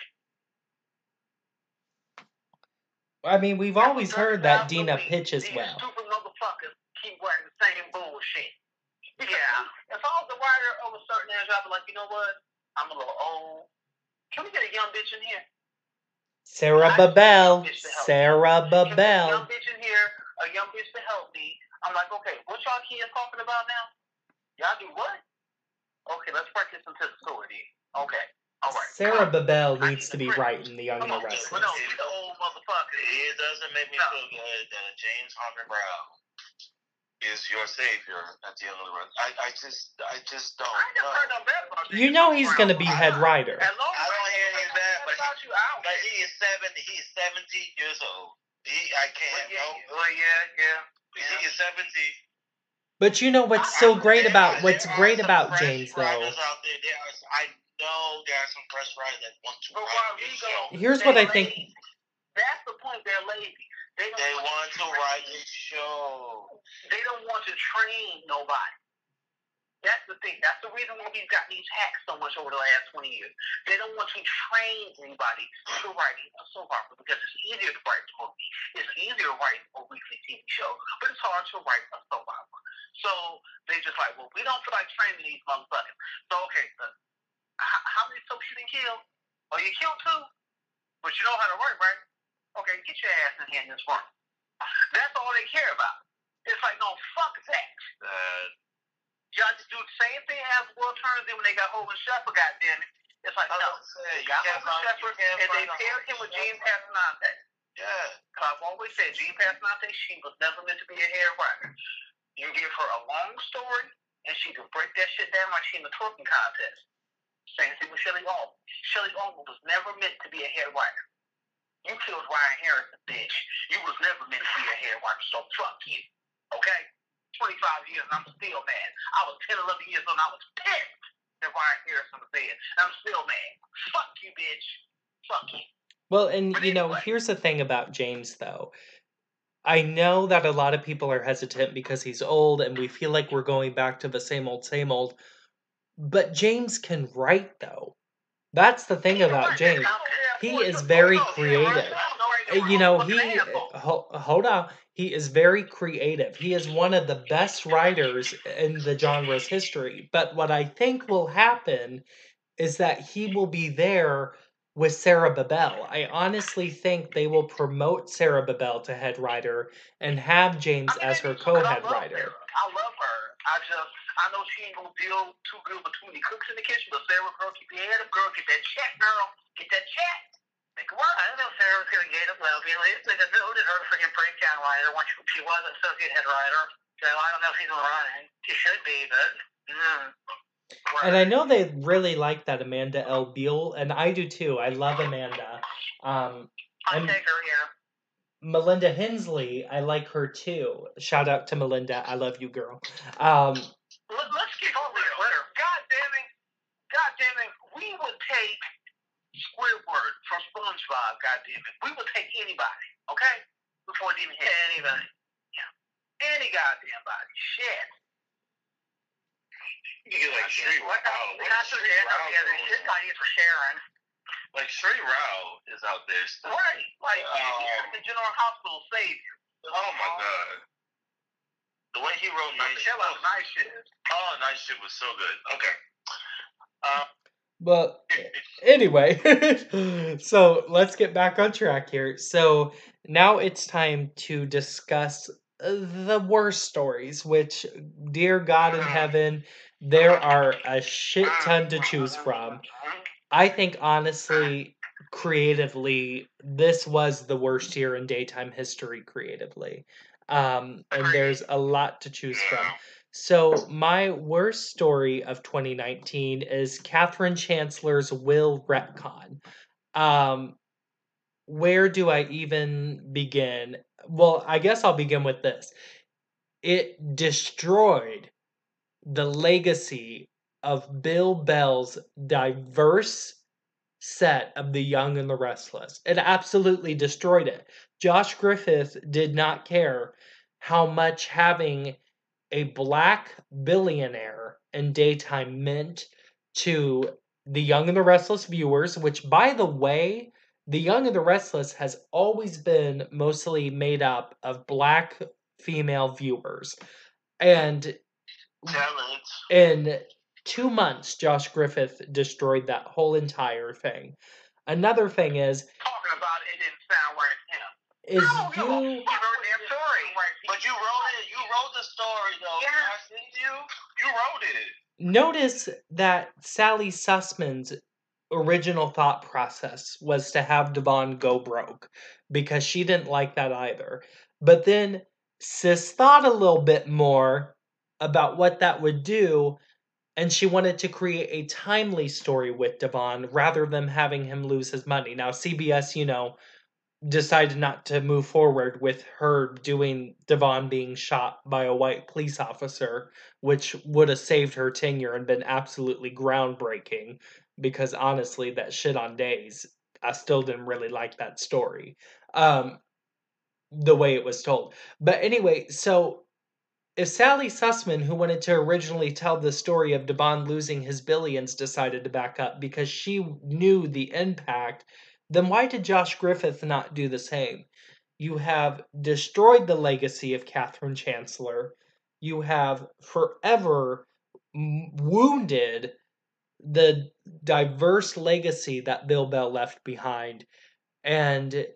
I mean, we've always heard that Dina pitches well. These stupid motherfuckers keep wearing the same bullshit. Yeah. If I was the writer of a certain age, I'd be like, you know what? I'm a little old. Can we get a young bitch in here? Sarah Babel. Sarah Babel. Can we get a young bitch in here, a young bitch to help me. I'm like, okay, what y'all kids talking about now? Y'all do what? Okay, let's break this into the story. Okay, all right. Sarah Babel needs to be writing The Young and the Restless. Well, no, he's an old motherfucker. It doesn't make me no. feel good that James Harvey Brown is your savior at The Young and the Restless. I, I just, I just don't. I never heard no bad about James. You know he's going to be head writer. I don't hear any bad, but he, but he is seventy. He's seventy years old. He, I can't. Well, yeah, no. well, yeah, yeah. yeah. He is seventy. But you know what's so great about what's great about James though. I know there are some press writers that want to write. Here's what I think. That's the point. They're lazy. They want to write a show. They don't want to train nobody. That's the thing. That's the reason why we've got these hacks so much over the last twenty years. They don't want to train anybody to write a soap opera because it's easier to write a movie. It's easier to write a weekly T V show, but it's hard to write a soap opera. So they're just like, well, we don't feel like training these motherfuckers. So, okay, so how many soaps you didn't kill? Well, you killed two, but you know how to write, right? Okay, get your ass in here in this room. That's all they care about. It's like, no, fuck that. Uh, Y'all just do the same thing as World Turns in when they got Holden Shepard, goddammit. It's like, no. They got Holden Shepard, and they paired him with Jean Passanante. Yeah. Because I've always said, Jean Passanante, she was never meant to be a head writer. You give her a long story, and she can break that shit down like she in the twerking contest. Same thing with Shelley Ogle. Shelley Ogle was never meant to be a head writer. You killed Ryan Harrison, bitch. You was never meant to be a head writer, so fuck you. Okay? twenty-five years and I'm still mad. I was ten, eleven years old and I was pissed that Ryan Harrison was dead. And I'm still mad. Fuck you, bitch. Fuck you. Well, and but you anyway. know, here's the thing about James, though. I know that a lot of people are hesitant because he's old and we feel like we're going back to the same old, same old. But James can write, though. That's the thing about James. He is very creative. you know, he, ho, hold on, he is very creative. He is one of the best writers in the genre's history. But what I think will happen is that he will be there with Sarah Babel. I honestly think they will promote Sarah Babel to head writer and have James I mean, as her co-head writer. I love her. I just, I know she ain't gonna deal too good with too many cooks in the kitchen, but Sarah, girl, keep your head up, girl. Get that check, girl. Get that check. Like, what? I didn't know Sarah was gonna get it. Well, you know, it's like, who did her freaking breakdown writer when she, she was an associate head writer? So I don't know if she's gonna run it. She should be, but. Mm. And I know they really like that Amanda L. Beale, and I do too. I love Amanda. Um, I take her, yeah. Melinda Hensley, I like her too. Shout out to Melinda. I love you, girl. Um, Let, let's get over it later. God damn it. God damn it. We would take Squidward from SpongeBob, God damn it. We would take anybody, okay? Before it even hit anybody. Yeah. Any goddamn body. Shit. You get like Sheree Rao. Like Sheree Rao is out there still. Right. Like um, the General Hospital savior. Oh my god. The way he wrote Night Shift. Night Shift. Oh, Night Shift was so good. Okay. Uh, but anyway, so let's get back on track here. So now it's time to discuss the worst stories, which, dear God in heaven, there are a shit ton to choose from. I think, honestly, creatively, this was the worst year in daytime history creatively. Um, and there's a lot to choose from. So my worst story of twenty nineteen is Katherine Chancellor's Will Retcon. Um, where do I even begin? Well, I guess I'll begin with this. It destroyed the legacy of Bill Bell's diverse set of The Young and the Restless. It absolutely destroyed it. Josh Griffith did not care how much having a black billionaire in daytime meant to The Young and the Restless viewers, which, by the way, The Young and the Restless has always been mostly made up of black female viewers. And in two months, Josh Griffith destroyed that whole entire thing. Another thing is... Talking about it didn't sound right to him. Is no, you... No, you heard their story. But you wrote it. You wrote the story, though. Yeah. I see you. You wrote it. Notice that Sally Sussman's original thought process was to have Devon go broke because she didn't like that either. But then Sis thought a little bit more about what that would do, and she wanted to create a timely story with Devon rather than having him lose his money. Now, C B S, you know, decided not to move forward with her doing Devon being shot by a white police officer, which would have saved her tenure and been absolutely groundbreaking. Because honestly, that shit on Days, I still didn't really like that story, um, the way it was told. But anyway, so if Sally Sussman, who wanted to originally tell the story of Devon losing his billions, decided to back up because she knew the impact, then why did Josh Griffith not do the same? You have destroyed the legacy of Katherine Chancellor. You have forever wounded the diverse legacy that Bill Bell left behind. And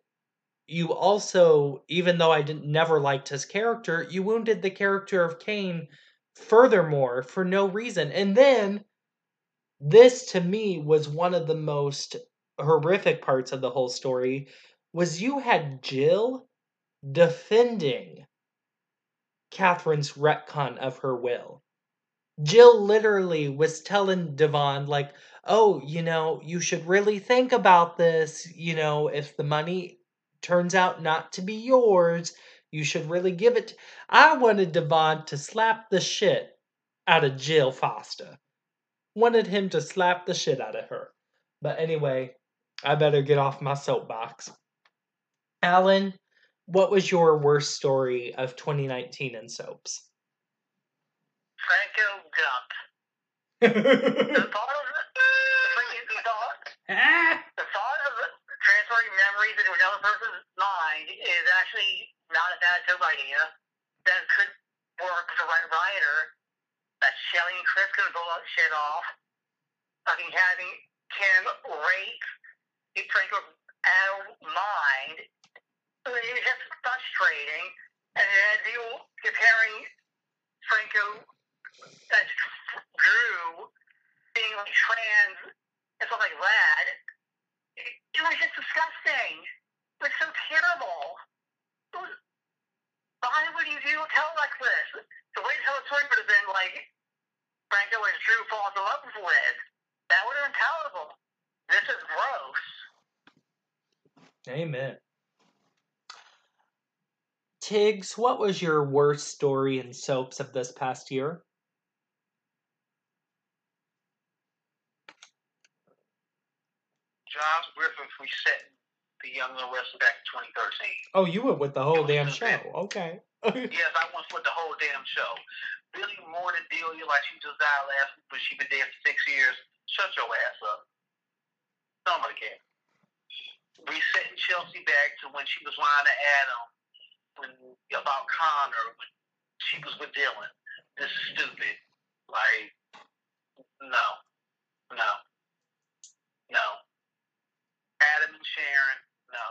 you also, even though I didn't never liked his character, you wounded the character of Kane furthermore for no reason. And then this to me was one of the most horrific parts of the whole story was you had Jill defending Catherine's retcon of her will. Jill literally was telling Devon, like, oh, you know, you should really think about this. You know, if the money turns out not to be yours, you should really give it. I wanted Devon to slap the shit out of Jill Foster. Wanted him to slap the shit out of her. But anyway, I better get off my soapbox. Alan, what was your worst story of twenty nineteen in soaps? Franco Gump. the thought of the, the freaking thought, the thought of the transfer transferring memories into another person's mind is actually not a bad dope idea that could work for a writer. That Shelley and Chris can pull that shit off. Fucking having Kim rape the Pringles out of mind. I mean, it's just frustrating. And then you comparing Franco and Drew being like trans and stuff like that, it, it was just disgusting. It was so terrible. It was, why would you do tell like this? The way to tell a story would have been like Franco and Drew falls in love with Liz. That would have been palatable. This is gross. Amen. Tiggs, what was your worst story in soaps of this past year? Giles Griffith, we set The Young and the Restless back in twenty thirteen. Oh, you were with the whole damn show. Okay. Yes, I was with the whole damn show. Billy Moore to deal you like she just died last week, but she's been dead for six years. Shut your ass up. Nobody cares. We setting Chelsea back to when she was lying to Adam when, about Connor when she was with Dylan. This is stupid. Like, no. No. No. Adam and Sharon, no.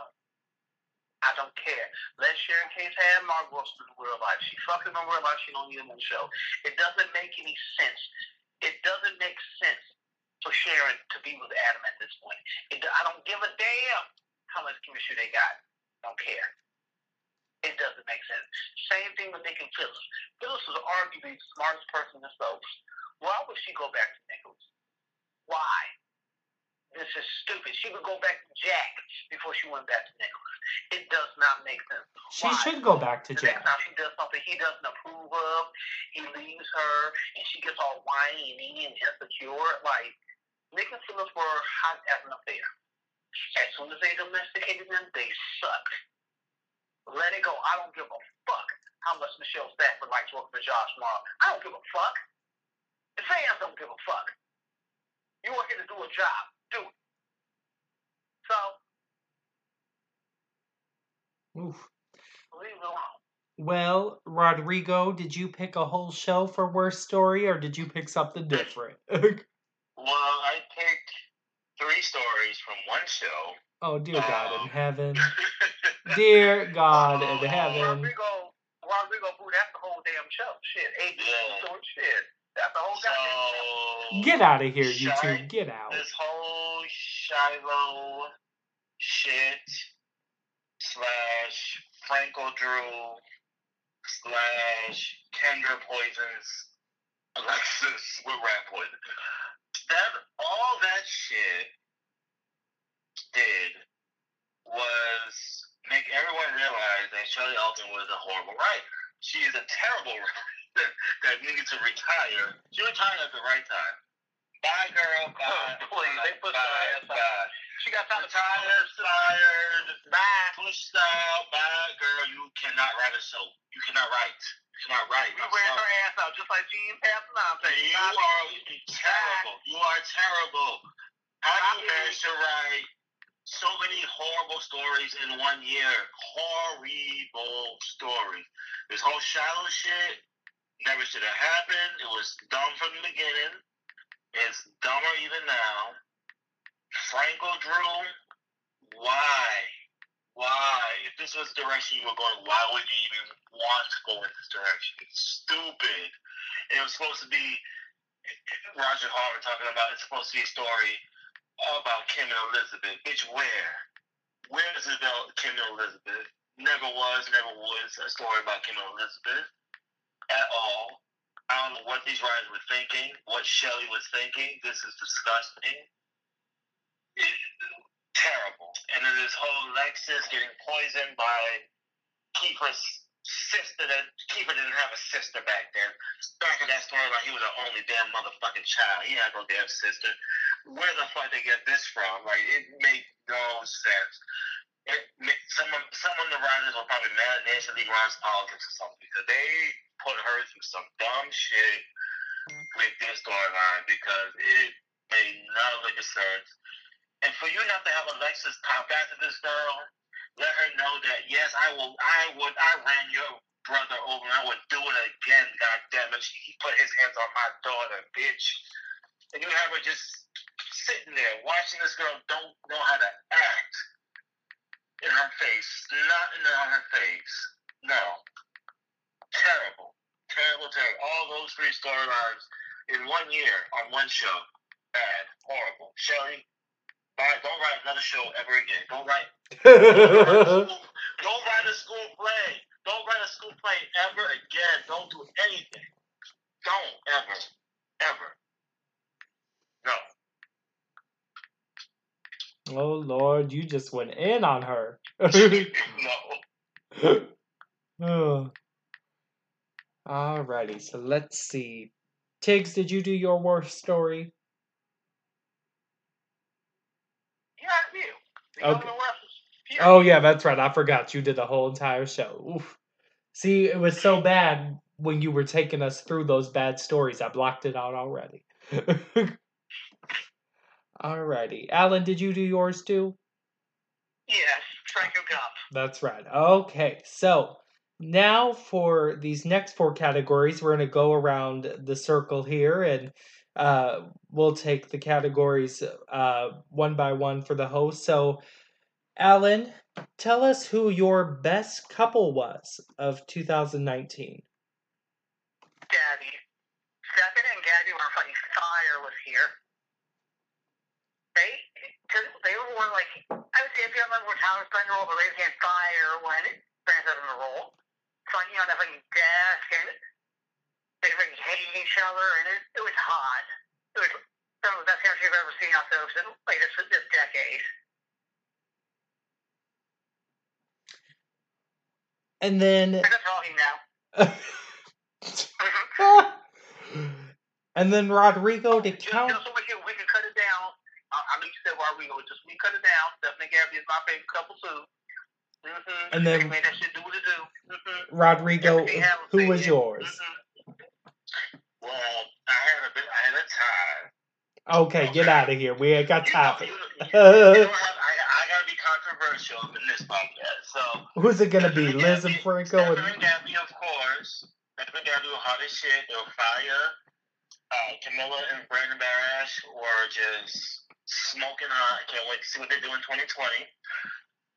I don't care. Let Sharon Case have Mark Wilson in real life. She fucking in real life. She don't need him on the show. It doesn't make any sense. It doesn't make sense for Sharon to be with Adam at this point. It, I don't give a damn how much chemistry they got. I don't care. It doesn't make sense. Same thing with Nick and Phyllis. Phyllis was arguably the smartest person in the soaps. Why would she go back to Nichols? Why? This is stupid. She would go back to Jack before she went back to Nichols. It does not make sense. She Why? should go back to the Jack. Next time she does something he doesn't approve of, he leaves her, and she gets all whiny and needy and insecure. Like, Nick and Phyllis were hot as an affair. As soon as they domesticated them, they sucked. Let it go. I don't give a fuck how much Michelle Stafford likes working for Josh tomorrow. I don't give a fuck. The fans don't give a fuck. You are here to do a job. Do it. So. Oof. Leave it alone. Well, Rodrigo, did you pick a whole show for worst story, or did you pick something different? Well, I picked three stories from one show. Oh, dear um, God in heaven. Dear God in heaven. Rodrigo, Rodrigo, boo, that's the whole damn show. Shit, eight yeah. story, shit. That's the whole so, goddamn show. Get out of here, you two. Get out. This whole Shiloh shit slash Franco Drew slash Kendra poisons Alexis with rat poison. That all that shit did was make everyone realize that Shelley Alton was a horrible writer. She is a terrible writer that needed to retire. She retired at the right time. Bye, girl. Bye. Oh, please, bye, they put bye, her ass bye. Bye. She got time to tired, tired. Bye. Pushed out. Bye, girl. You cannot write a soap. You cannot write. You cannot write. You ran her ass out just like Gene Passanante. You Bobby. are terrible. Bye. You are terrible. I managed to write so many horrible stories in one year. Horrible stories. This whole Shiloh shit never should have happened. It was dumb from the beginning. It's dumber even now. Franco Drew, why? Why? If this was the direction you were going, why would you even want to go in this direction? It's stupid. It was supposed to be Roger Harvard talking about it's supposed to be a story about Kim and Elizabeth. Bitch, where? Where is it about Kim and Elizabeth? Never was, never was a story about Kim and Elizabeth at all. I don't know what these writers were thinking, what Shelley was thinking. This is disgusting. It's terrible. And then this whole Lexis getting poisoned by Kiefer's sister. That Kiefer didn't have a sister back then. Started that story like he was the only damn motherfucking child. He had no damn sister. Where the fuck they get this from? Like, it made no sense. It, some, of, some of the writers were probably mad at Nancy Lee Ryan's politics or something because they put her through some dumb shit with this storyline because it made none of the sense. And for you not to have Alexis pop after this girl, let her know that, yes, I will, I would, I ran your brother over, and I would do it again, goddammit. He put his hands on my daughter, bitch. And you have her just sitting there, watching this girl don't know how to act in her face. Nothing on her face. No. Terrible. Terrible, terrible. All those three storylines in one year on one show. Bad. Horrible. Shelly, don't write another show ever again. Don't write, don't, write school, don't write a school play. Don't write a school play ever again. Don't do anything. Don't ever. Ever. No. Oh, Lord, you just went in on her. No. Oh. Alrighty, so let's see. Tiggs, did you do your worst story? Yeah, I do. The okay. yeah. Oh, yeah, that's right. I forgot. You did the whole entire show. Oof. See, it was so bad when you were taking us through those bad stories. I blocked it out already. Alrighty. Alan, did you do yours too? Yeah, Franco Cop. That's right. Okay, so now for these next four categories, we're going to go around the circle here, and uh, we'll take the categories uh, one by one for the host. So, Alan, tell us who your best couple was of two thousand nineteen. Gabby. Stefan and Gabby were fucking fire was here. They, they were like, I would say if you remember Tower Thunder Roll, the Rays and Fire when it turns out in the roll. Funny on the fucking desk, and they were hating each other, and it, it was hot. It was some of the best chemistry I've ever seen off those in like this, this decade. And then. I'm not talking now. And then Rodrigo DeCount. You know, so we could, we could cut it down. I'm interested why we go just we cut it down. Stephen and Gabby is my favorite couple too. Mm-hmm. And then that shit do what it do. Mm-hmm. Rodrigo, who was yours? Mm-hmm. Well, I had a bit. I had a time. Okay, okay. Get out of here. We ain't got time for it. You know, you know, I, I gotta be controversial in this podcast. So who's it gonna be? Stephen Liz and Franco. Stephen and, and Gabby, of course. Stephen and Gabby were hot as shit. They were fire. Uh, Camilla and Brandon Barash were just smoking hot. I can't wait to see what they do in twenty twenty.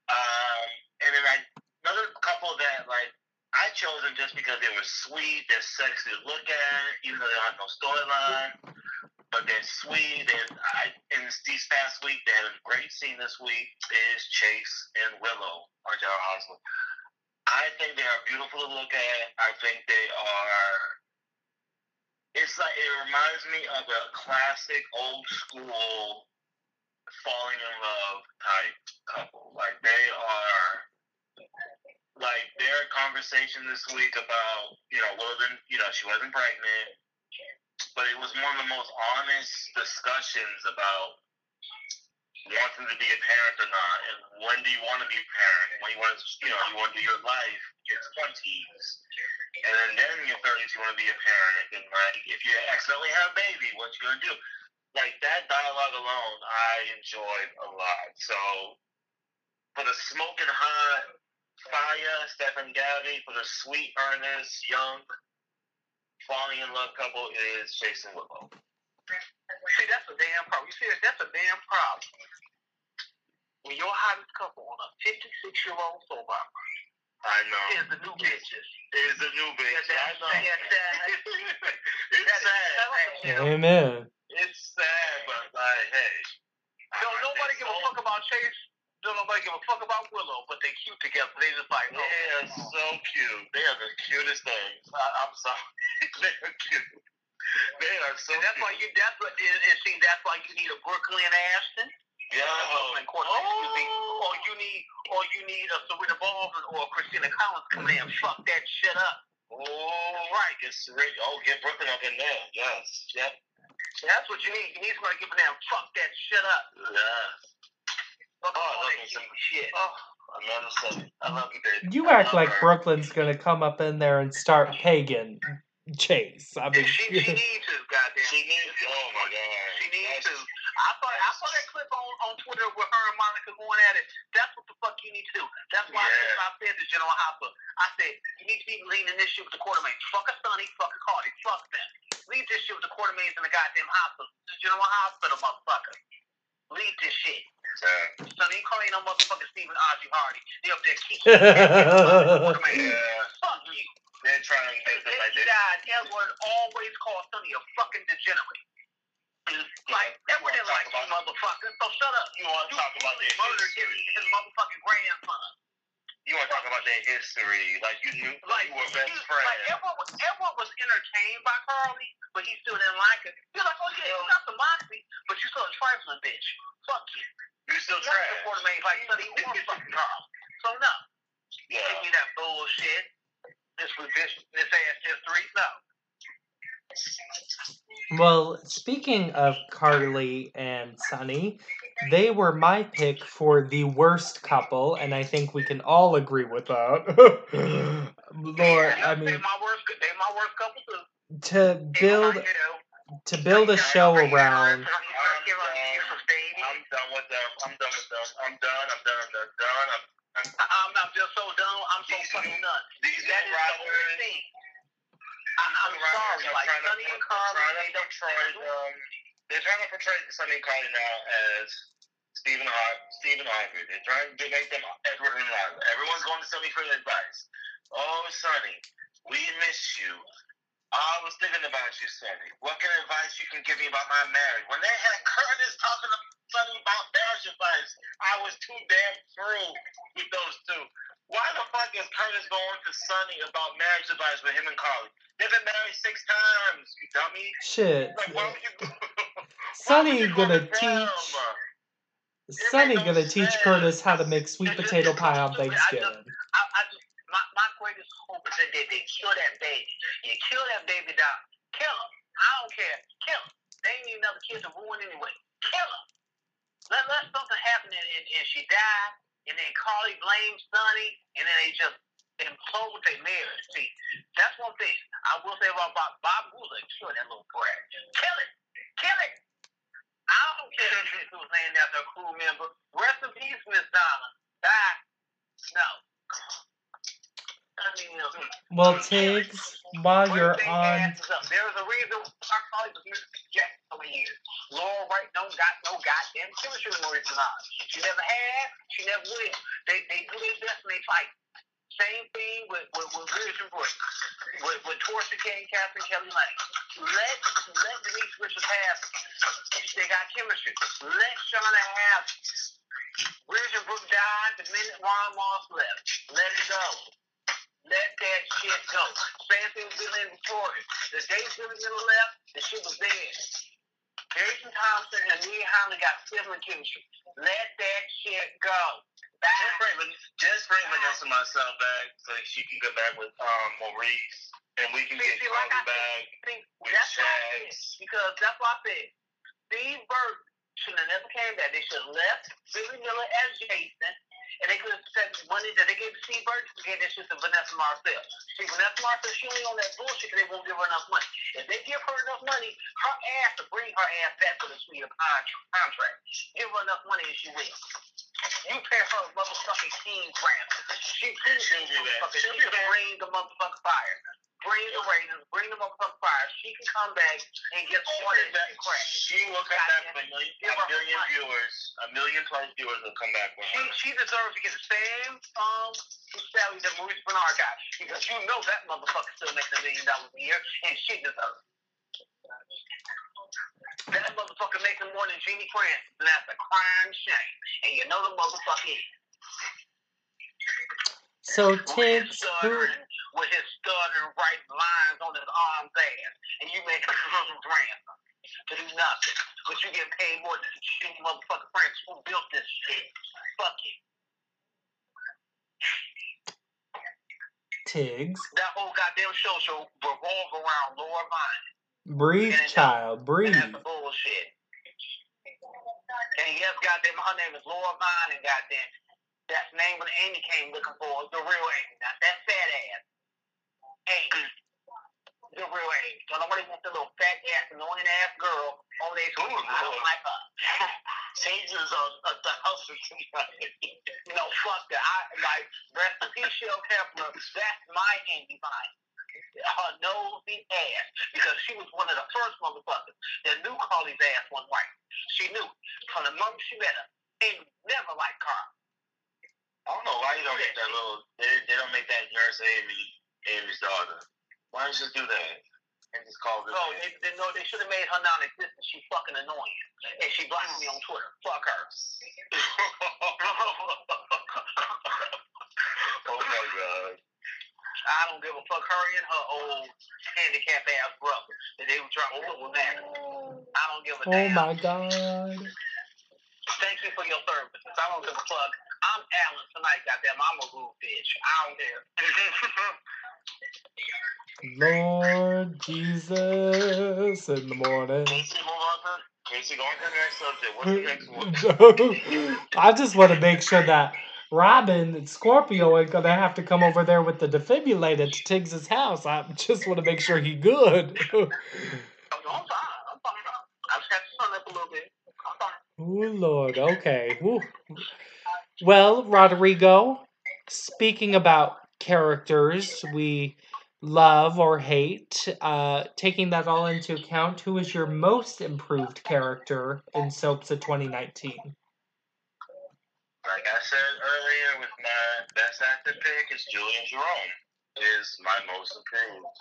Um, and then I, another couple that, like, I chose them just because they were sweet, they're sexy to look at, even though they don't have no storyline. But they're sweet, and I, in these past week, they had a great scene this week, is Chase and Willow, or J R. Hosler. I think they are beautiful to look at. I think they are... It's like, it reminds me of a classic old school falling in love type couple. Like, they are, like, their conversation this week about, you know, wasn't, you know, she wasn't pregnant, but it was one of the most honest discussions about wanting to be a parent or not, and when do you want to be a parent, and when you want to, you know, you want to do your life, your twenties. And then, then in your thirties, you want to be a parent. And, like, if you accidentally have a baby, what you going to do? Like, that dialogue alone, I enjoyed a lot. So, for the smoking hot, fire, Stephen Gabby, for the sweet, earnest, young, falling in love couple is Chase and Willow. See, that's a damn problem. You see, that's a damn problem. When your hottest couple on a fifty-six-year-old soap opera. I know. It's the new bitches. It's the new bitches. I know. It's sad. It's sad. Amen. It's sad, but like, hey. Don't nobody give a fuck about Chase. Don't nobody give a fuck about Willow, but they're cute together. They just like, oh. They are so cute. They are the cutest things. I, I'm sorry. They are cute. They are so cute. That's why you, that's what, it, it seems that's why you need a Brooklyn Ashton. Yeah, oh. Oh. Or you need, or you need a Serena Baldwin or Christina Collins coming in and fuck that shit up. Oh, right. Get Serena. Oh, get Brooklyn up in there. Yes. Yep. That's what you need. You need somebody giving them fuck that shit up. Yes. Fuck oh, all that some shit. Oh, another seven. I love you, baby. You act like her. Brooklyn's gonna come up in there and start Hagen Chase. I mean, yeah, she, she needs to. Goddamn. She needs. Oh my God. She needs That's, to. I saw, I saw that clip on, on Twitter General Hopper. I said, you need to be leading this shit with the Quartermains. Fuck a Sonny, fuck a Cardi, fuck them. Lead this shit with the Quartermains and the goddamn hospital. The General Hospital, motherfucker. Lead this shit. Uh, Sonny, you calling no motherfucking Stephen Ozzy Hardy. They up there keeping Quartermains. Fuck you. They're trying to make this like this. Edward always calls Sonny a fucking degenerate. Like, that were there like you motherfuckers, so shut up. You want to talk about their history. His motherfucking grandson. You want to talk about their history. Like, you knew like, you were best you, friends. Like, everyone was, everyone was entertained by Carly, but he still didn't like it. You're like, oh yeah, you got some moxie, but you still a trifling bitch. Fuck you. You still trash. You're still trash. Like, so you want fucking Carly. So, no. You give me that bullshit. This was just, this ass just three. No. Well, speaking of Carly and Sonny, they were my pick for the worst couple, and I think we can all agree with that. Lord, I mean, to build to build a show around. I'm done with them. I'm done with them. I'm done. I'm done. I'm done. I'm done. I'm just so done. I'm so fucking nuts. That is the worst thing. I, I'm sorry, like Sonny and Carly. They're trying to portray Sonny and Carly now as Stephen Harvey. They're trying to make them Edward and Lila. Everyone's going to Sonny for advice. Oh, Sonny, we miss you. I was thinking about you, Sonny. What kind of advice you can give me about my marriage? When they had Curtis talking to Sonny about marriage advice, I was too damn through with those two. Why the fuck is Curtis going to Sonny about marriage advice with him and Carly? They've been married six times, you dummy. Shit. Like, why would you... Sonny gonna teach... Sonny gonna teach Curtis how to make sweet potato pie on Thanksgiving. I just, I, I just, my, my greatest hope is that they, they kill that baby. You kill that baby down. Kill him. I don't care. Kill him. They need another kid to ruin anyway. Kill him. Let, let something happen and, and, and she died. And then Carly blames Sonny, and then they just implode their marriage. See, that's one thing I will say about Bob. Bob Woodland killed that little brat. Kill it. Kill it. I don't care if this was named after a crew member. Rest in peace, Miss Donna. Bye. No. I mean, no. Well, Tiggs, while you're on... There's a reason why Carly was Missus Jackson over here. Laura Wright don't got no goddamn chemistry with Maurice Denard. She never had. She never will. They they do their best and they fight. Same thing with with with Richard Brooks, with with Torsten Kane, Catherine Kelly Lang. Let let Denise Richards have. They got chemistry. Let Shauna have. Richard Brooks died the minute Ron Moss left. Let it go. Let that shit go. Same thing with Bill and Victoria. The day Billy Miller left, the shit was dead. Jason Thompson and Lee Holland got similar chemistry. Let that shit go. Back. Just bring, just bring Vanessa myself back so she can get back with um, Maurice and we can see, get Carly like back see, with Chaz. Because that's what I said. Steve Burke should have never came back. They should have left Billy Miller as Jason and they could have said money that they gave to Steve Burke to get that shit to Vanessa Marcel. See, Vanessa Marcel, she only on that bullshit because they won't give her enough money. If they give her enough money, her ass to bring her ass back to the suite of contract. Give her enough money and she will. You pay her motherfucking teen grand. She should do that. She should bring the motherfucking fire. Bring the raisins. Bring the motherfucking fire. She can come back and get all that crap. She will come back with a million, a million viewers. A million plus viewers will come back with her. She, she deserves to get the same um salary that Maurice Bernard got because you know that motherfucker still makes a million dollars a year and she deserves it. That motherfucker making more than Jeannie Francis, and that's a crime shame. And you know the motherfucker is. So Tiggs, with his stuttering right lines on his arm's ass, and you make a little ransom to do nothing, but you get paid more than Jeannie motherfucking Francis who built this shit. Fuck it. Tiggs. That whole goddamn show should revolve around Laura Vine. Breathe, child, breathe. And that's bullshit. And yes, goddamn, her name is Laura Vine, and goddamn, that's the name when Amy came looking for is the real Amy. Not that fat ass. Amy. The real Amy. So nobody wants the little fat ass, annoying ass girl on their school. I don't like her. Changes of the hustle. No, fuck that. I, like, rest in peace, she okay. that's my Andy Mine. Her nose and ass, because she was one of the first motherfuckers that knew Carly's ass wasn't white. She knew from the moment she met her, they never liked Carly. I don't know why you don't get that little. They, they don't make that nurse Amy, Amy's daughter. Why don't you just do that and just call this? No, they, they, no, they should have made her non-existent. She's fucking annoying, and she blocked me on Twitter. Fuck her. Oh my god. I don't give a fuck. Her and her old handicapped ass brother that they were trying to put with that. I don't give a damn. Oh my god. Thank you for your services. I don't give a fuck. I'm Alan tonight, goddamn. I'm a rude bitch. I don't care. Lord Jesus in the morning. Casey, move on to Casey, go on to the next subject. What's the next one? I just want to make sure that Robin and Scorpio ain't gonna have to come over there with the defibrillator to Tiggs's house. I just want to make sure he good. I'm fine. I'm fine. I just have to turn up a little bit. I'm fine. Oh Lord, okay. Ooh. Well, Rodrigo, speaking about characters we love or hate, uh, taking that all into account, who is your most improved character in Soaps of twenty nineteen? Like I said earlier, with my best actor pick, is Julian Jerome is my most improved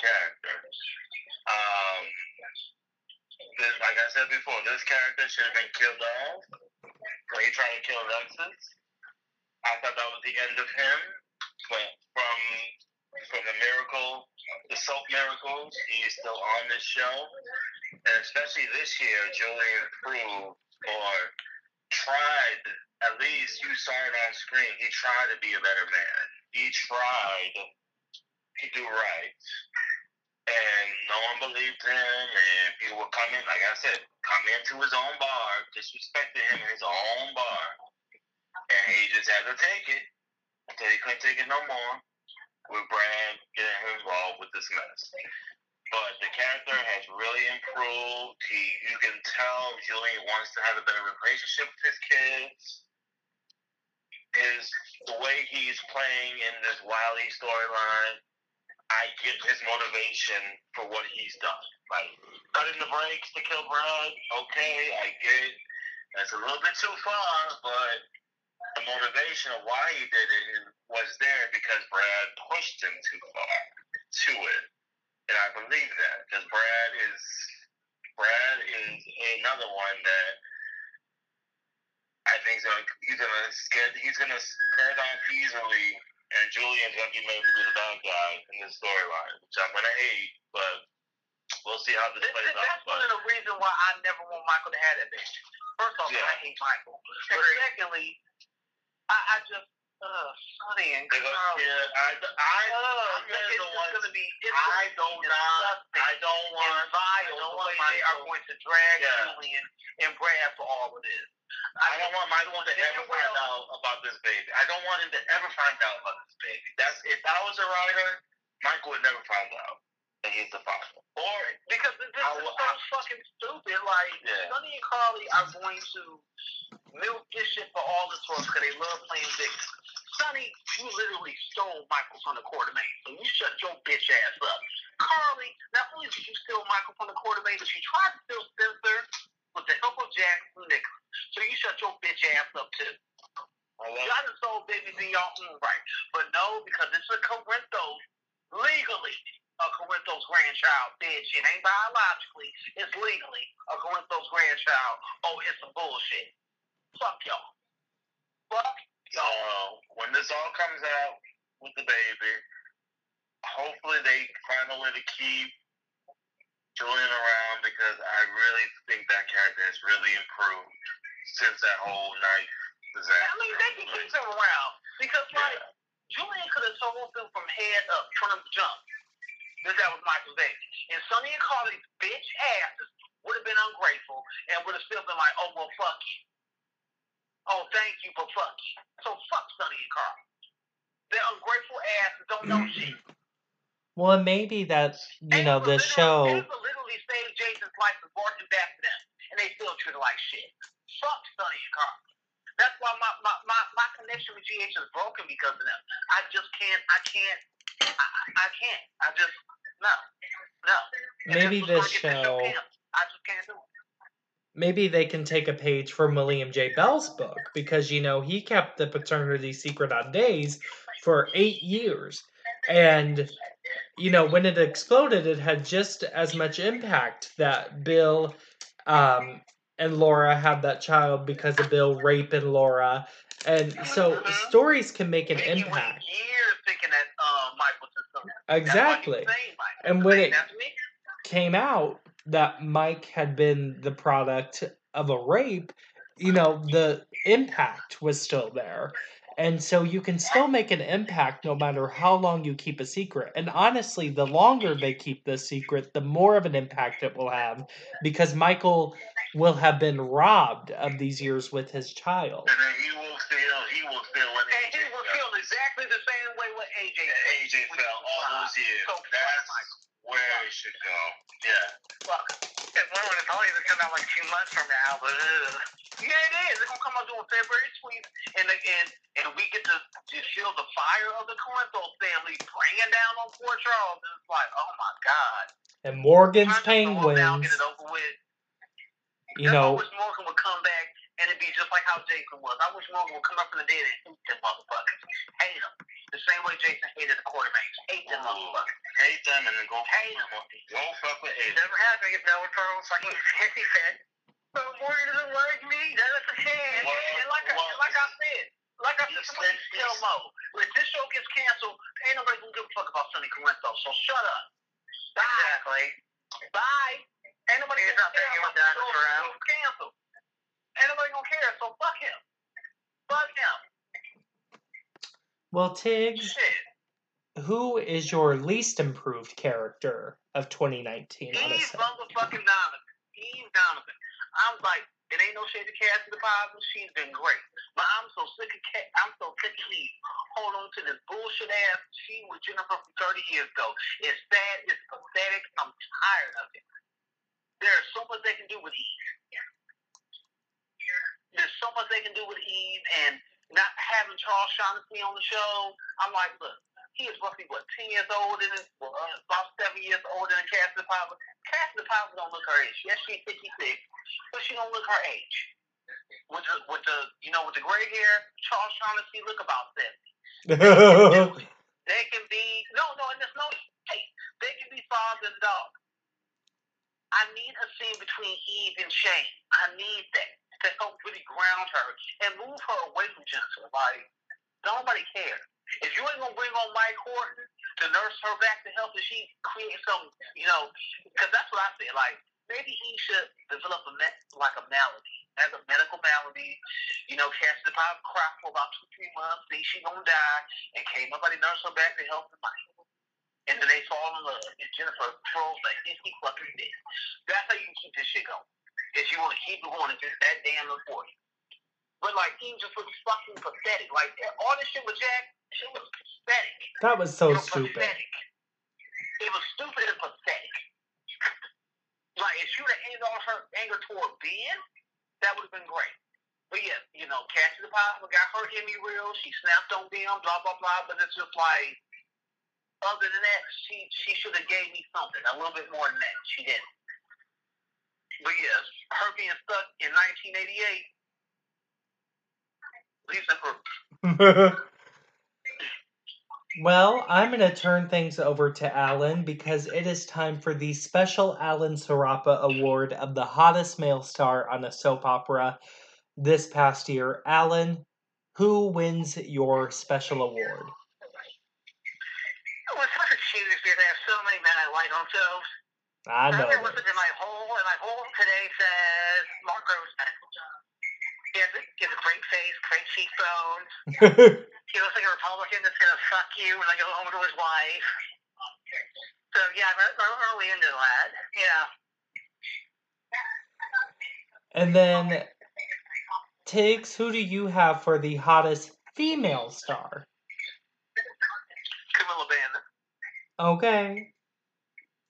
character. Um, this, like I said before, this character should have been killed off when he tried to kill Alexis. I thought that was the end of him. When, from from the miracle, the soap miracles, he's still on this show, and especially this year, Julian proved or tried. At least you saw it on screen. He tried to be a better man. He tried to do right. And no one believed him. And people were coming, like I said, coming to his own bar, disrespecting him in his own bar. And he just had to take it until he couldn't take it no more, with Brand getting him involved with this mess. But the character has really improved. He, you can tell Julian wants to have a better relationship with his kids. His, the way he's playing in this Wiley storyline, I get his motivation for what he's done. Like, cutting the brakes to kill Brad, okay, I get it. That's a little bit too far, but the motivation of why he did it was there because Brad pushed him too far to it. And I believe that, because Brad is Brad is another one that I think he's gonna scared he's gonna scared off easily, and Julian's gonna be made to be the bad guy in this storyline, which I'm gonna hate, but we'll see how this this plays out. That's but. One of the reasons why I never want Michael to have that bitch. First off, yeah. I hate Michael. But secondly, I, I just. Ugh, honey and girl. Yeah, I, I, uh, it's just going to be I don't, not, I don't want and vile the way they are going to drag yeah. Julian and Brad for all of this. I, I don't want Michael to ever find well. out about this baby. I don't want him to ever find out about this baby. That's If I was a writer, Michael would never find out that he's the father. Or, because this is so I, fucking stupid. Like, yeah. Sonny and Carly are going to milk this shit for all the source because they love playing victims. Sonny, you literally stole Michael from the Quartermain, so you shut your bitch ass up. Carly, not only did you steal Michael from the Quartermain, but you tried to steal Spencer with the help of Jackson Nicholas, so you shut your bitch ass up too. Y'all just sold babies in y'all own right, but no, because this is a Corinthos, legally a Corinthos grandchild, bitch. It ain't biologically, it's legally a Corinthos grandchild. Oh, it's some bullshit. Fuck y'all. Fuck. So, when this all comes out with the baby, hopefully they find a way to keep Julian around, because I really think that character has really improved since that whole knife disaster. I mean, they can keep him around because, like, yeah. Julian could have told him from head up, from the jump, that that was Michael's baby. And Sonny and Carly's bitch asses would have been ungrateful and would have still been like, oh, well, fuck you. Oh, thank you for fucking. So fuck Sonny and Carl. They're ungrateful asses, don't know shit. Well, maybe that's, you know, the show. They literally saved Jason's life and brought him back to them. And they still treat it like shit. Fuck Sonny and Carl. That's why my, my, my, my connection with G H is broken because of them. I just can't, I can't, I, I can't. I just, no, no. Maybe this show, I just can't do it. Maybe they can take a page from William J. Bell's book because, you know, he kept the paternity secret on Days for eight years. And, you know, when it exploded, it had just as much impact that Bill um, and Laura had that child because of Bill raping Laura. And so mm-hmm. stories can make an and impact. You went years thinking that uh, Michael's his son. Exactly. That's saying, Michael. And when it came out that Mike had been the product of a rape, you know, the impact was still there. And so you can still make an impact no matter how long you keep a secret. And honestly, the longer they keep this secret, the more of an impact it will have, because Michael will have been robbed of these years with his child. And then he will feel, he will feel what A J And he will feel exactly the same way what A J felt. A J felt all those years. So that's where it should go. Yeah. Well, if one would have told you it's coming out like two months from now, but ugh. Yeah, it is. It's gonna come out during February twentieth, and again, and we get to, to feel the fire of the Corinthos family bringing down on Fort Charles, and it's like, oh my god. And Morgan's Penguins. Down, get it over with. You know, I wish Morgan would come back, and it'd be just like how Jason was. I wish Morgan would come up from the dead and eat them motherfuckers, hate them. The same way Jason hated the quarterbacks. Hate them motherfuckers. Hate them and then go hate them. Don't fuck with it. It never happened if no one throws like he's hissy fed. So Morgan doesn't like me. That's a shame. Well, and like, well, I, like I said, like I said, somebody tell Mo, if this show gets canceled, ain't nobody gonna give a fuck about Sonny Corinto. So shut up. Bye. Exactly. Bye. Ain't nobody gonna care about that. It's canceled. Ain't nobody gonna care. So fuck him. Fuck him. Well, Tiggs, who is your least improved character of twenty nineteen? He's motherfucking Donovan. He's Donovan. I'm like, it ain't no shade to Cassie DePazzo. She's been great, but I'm so sick of Cat. I'm so sick of Eve. Hold on to this bullshit ass. She was Jennifer from thirty years ago. It's sad. It's pathetic. I'm tired of it. There's so much they can do with Eve. There's so much they can do with Eve and. Not having Charles Shaughnessy on the show, I'm like, look, he is roughly, what, ten years older than, well, about seven years older than Cassie DePazzo. Cassie DePazzo don't look her age. Yes, she's fifty-six, but she don't look her age. With the, with the you know, with the gray hair, Charles Shaughnessy look about seventy. They can be, no, no, and there's no, hey, they can be father and dog. I need a scene between Eve and Shane. I need that. To help really ground her and move her away from Jennifer. Like, nobody cares. If you ain't gonna bring on Mike Horton to nurse her back to help, if she creates some, you know, because that's what I said. Like, maybe he should develop a me- like a malady, as a medical malady. You know, Cassie DePazzo cried for about two, three months, think she gonna die, and can't nobody nurse her back to help the Mike. And then they fall in love, and Jennifer throws like fifty fucking dick. That's how you keep this shit going. If you want to keep it going, it's just that damn important. But, like, he just looks fucking pathetic. Like, all this shit with Jack, shit was pathetic. That was so it was stupid. Pathetic. It was stupid and pathetic. Like, if she would have ended all her anger toward Ben, that would have been great. But, yeah, you know, Cassie DePazzo got her Emmy reel. She snapped on Ben, blah, blah, blah. But it's just like, other than that, she, she should have gave me something. A little bit more than that. She didn't. But yes, her being stuck in nineteen eighty-eight, least improved. Well, I'm going to turn things over to Alan because it is time for the special Alan Serapa Award of the hottest male star on a soap opera this past year. Alan, who wins your special award? It was such a cheesy year. They have so many men I like on shows. I know. I listened to my whole, and my whole today says Mark Rosen. He has a, he has a great face, great cheekbones. He looks like a Republican that's gonna fuck you when I go home to his wife. So yeah, I'm, I'm really into that. Yeah. And then, Tiggs, who do you have for the hottest female star? Camilla Bannon. Okay.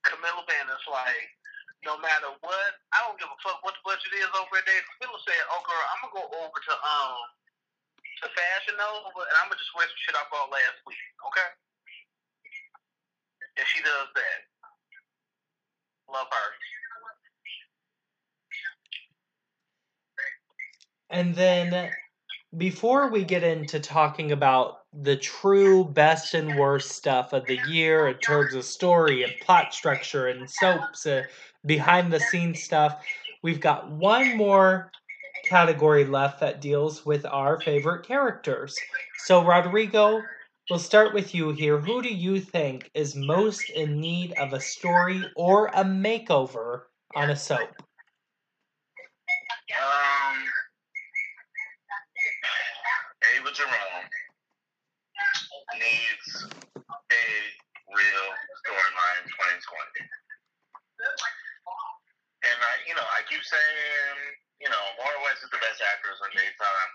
Camilla Bannon, like, no matter what, I don't give a fuck what the budget is over there. Camilla said, oh, girl, I'm going to go over to um to Fashion Nova, and I'm going to just wear some shit I bought last week, okay? And she does that. Love her. And then, before we get into talking about the true best and worst stuff of the year in terms of story and plot structure and soaps, uh, behind-the-scenes stuff, we've got one more category left that deals with our favorite characters. So, Rodrigo, we'll start with you here. Who do you think is most in need of a story or a makeover on a soap? Um, Ava Jerome needs a real storyline in twenty twenty. And, I, you know, I keep saying, you know, Moira West is the best actress in daytime.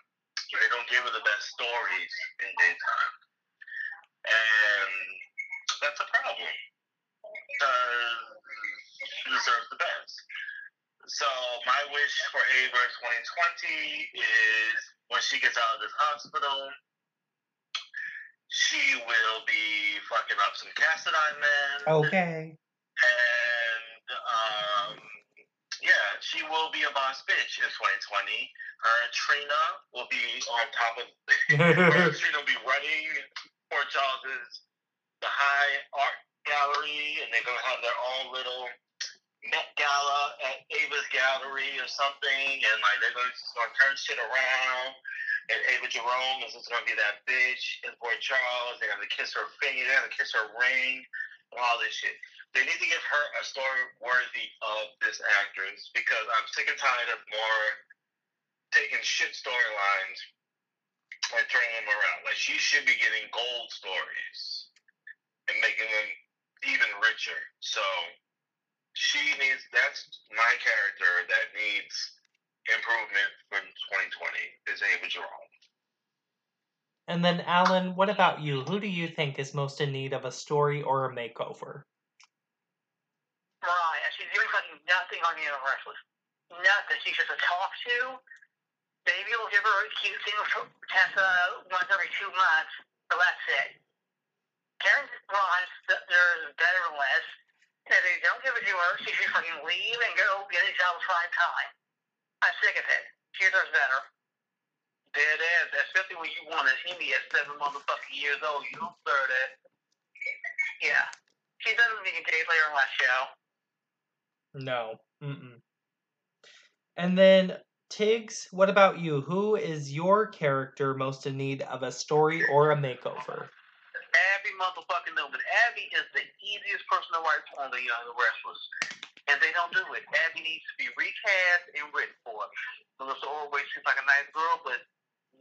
They don't give her the best stories in daytime. And that's a problem. Because she deserves the best. So my wish for Ava twenty twenty is when she gets out of this hospital, she will be fucking up some Cassadine men. Okay. And, um, yeah, she will be a boss bitch in twenty twenty. Her and Trina will be on top of... her Trina will be running Port Charles's the high art gallery, and they're going to have their own little Met Gala at Ava's gallery or something, and like they're going to start turn shit around, and Ava Jerome is just going to be that bitch, and Port Charles, they're going to kiss her finger, they're going to kiss her ring, and all this shit. They need to give her a story worthy of this actress, because I'm sick and tired of more taking shit storylines and turning them around. Like, she should be getting gold stories and making them even richer. So she needs, that's my character that needs improvement for twenty twenty is Ava Jerome. And then, Alan, what about you? Who do you think is most in need of a story or a makeover? Mariah. She's doing fucking nothing on Universal. Nothing. She's just a talk to. Maybe we'll give her a cute thing with Tessa once every two months, but that's it. Karen Ron, there's better or less. If they don't give it to her, she should fucking leave and go get a job five time. I'm sick of it. She deserves better. There it is. Especially when you want an Emmy at seven motherfucking years old. You don't deserve it. Yeah. She doesn't need a day player on that show. No. Mm-mm. And then, Tiggs, what about you? Who is your character most in need of a story or a makeover? Abby motherfucking Newman. Abby is the easiest person to write for the Young Wrestlers. And they don't do it. Abby needs to be recast and written for. Melissa Orway seems like a nice girl, but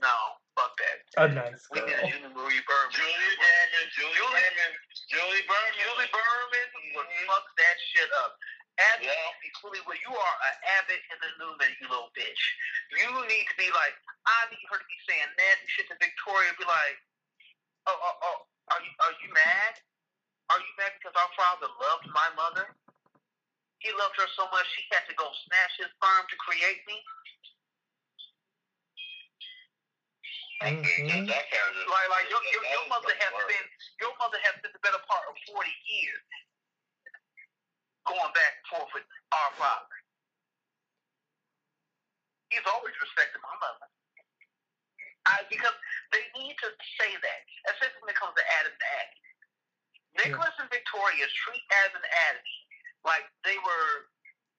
no, fuck that. A nice girl. We need a Julie Berman. Julie Berman. Julie Berman. Julie Berman. Julie Berman would fuck that shit up. Abby, yeah. Well, you are an Abbott and a Newman, you little bitch. You need to be like, I need her to be saying nasty shit to Victoria and be like, oh, oh, oh, are you, are you mad? Are you mad because our father loved my mother? He loved her so much she had to go snatch his sperm to create me? Mm-hmm. Like, like your, your, your mother has been, your mother has been the better part of forty years. Going back and forth with our father. He's always respected my mother. I, because they need to say that, especially when it comes to Adam and Abby. Nicholas yeah. and Victoria treat Adam and Abby like they were,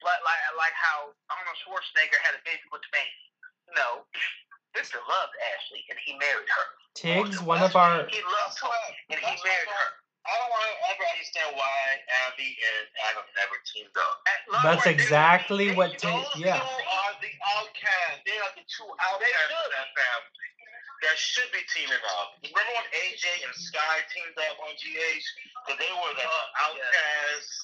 like, like, like how Arnold Schwarzenegger had a baby with Maine. No. Victor loved Ashley and he married her. Tiggs, one of our... He loved her and he married her. I don't want to ever understand why Abby and Adam never teamed up. That's exactly what Tiggs, yeah. Those two are the outcasts. They are the two outcasts of that family. That should be teaming up. Remember when A J and Sky teamed up on G H? Because they were the outcasts,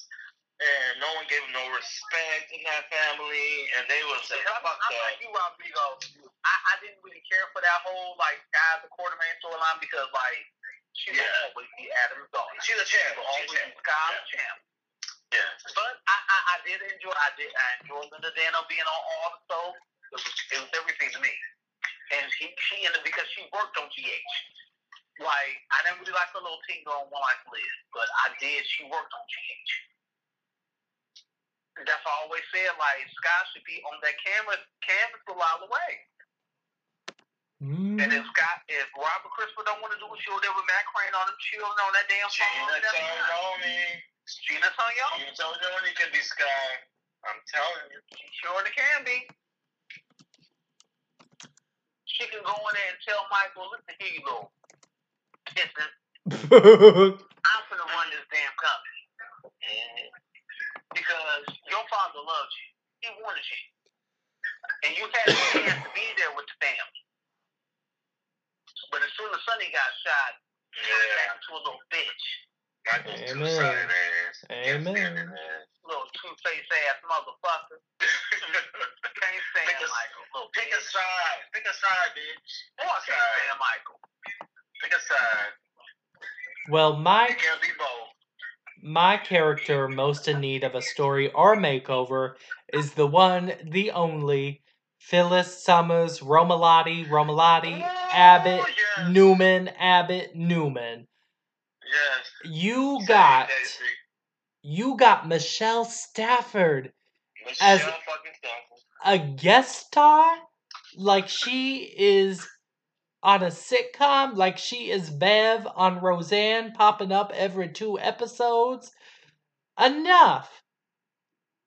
and no one gave them no respect in that family, and they were saying, fuck that. I'm like you, Rodrigo. I, I didn't really care for that whole, like, guys, the quarterman storyline because, like, she yeah. will always be Adam's daughter. She's a champ. She always be God's yeah. champ. Yeah. But I, I, I did enjoy I did I enjoyed Linda Dano being on all the shows. It was, it was everything to me. And he, she ended up, because she worked on G H. Like, I didn't really like the little tingle on One Life to Live, but I did. She worked on G H. And that's why I always said, like, Sky should be on that canvas, canvas a while away. Mm. And if Sky, if Robert Crisper don't want to do a show there with Matt Crane on them children on that damn phone, Gina Tognoni. Gina Tognoni. Gina Tognoni can be Sky. I'm telling you. She sure can be. She can go in there and tell Michael, listen, here you go. Listen, I'm going to run this damn company. And because your father loves you. He wanted you. And you had the chance to be there with the family. But as soon as Sonny got shot, he yeah. turned to a little bitch. Michael's two-sided ass. Amen. Amen. Little two-faced ass motherfucker. Can't stand pick a, Michael. Little pick bitch. a side. Pick a side, bitch. Pick oh, I can't side. stand Michael. Pick a side. Well, my, my character most in need of a story or makeover is the one, the only, Phyllis Summers, Romalotti, Romalotti, oh, Abbott, yes. Newman, Abbott, Newman. Yes. You got... You got Michelle Stafford Michelle as fucking Stafford. a guest star, like she is on a sitcom, like she is Bev on Roseanne, popping up every two episodes. Enough.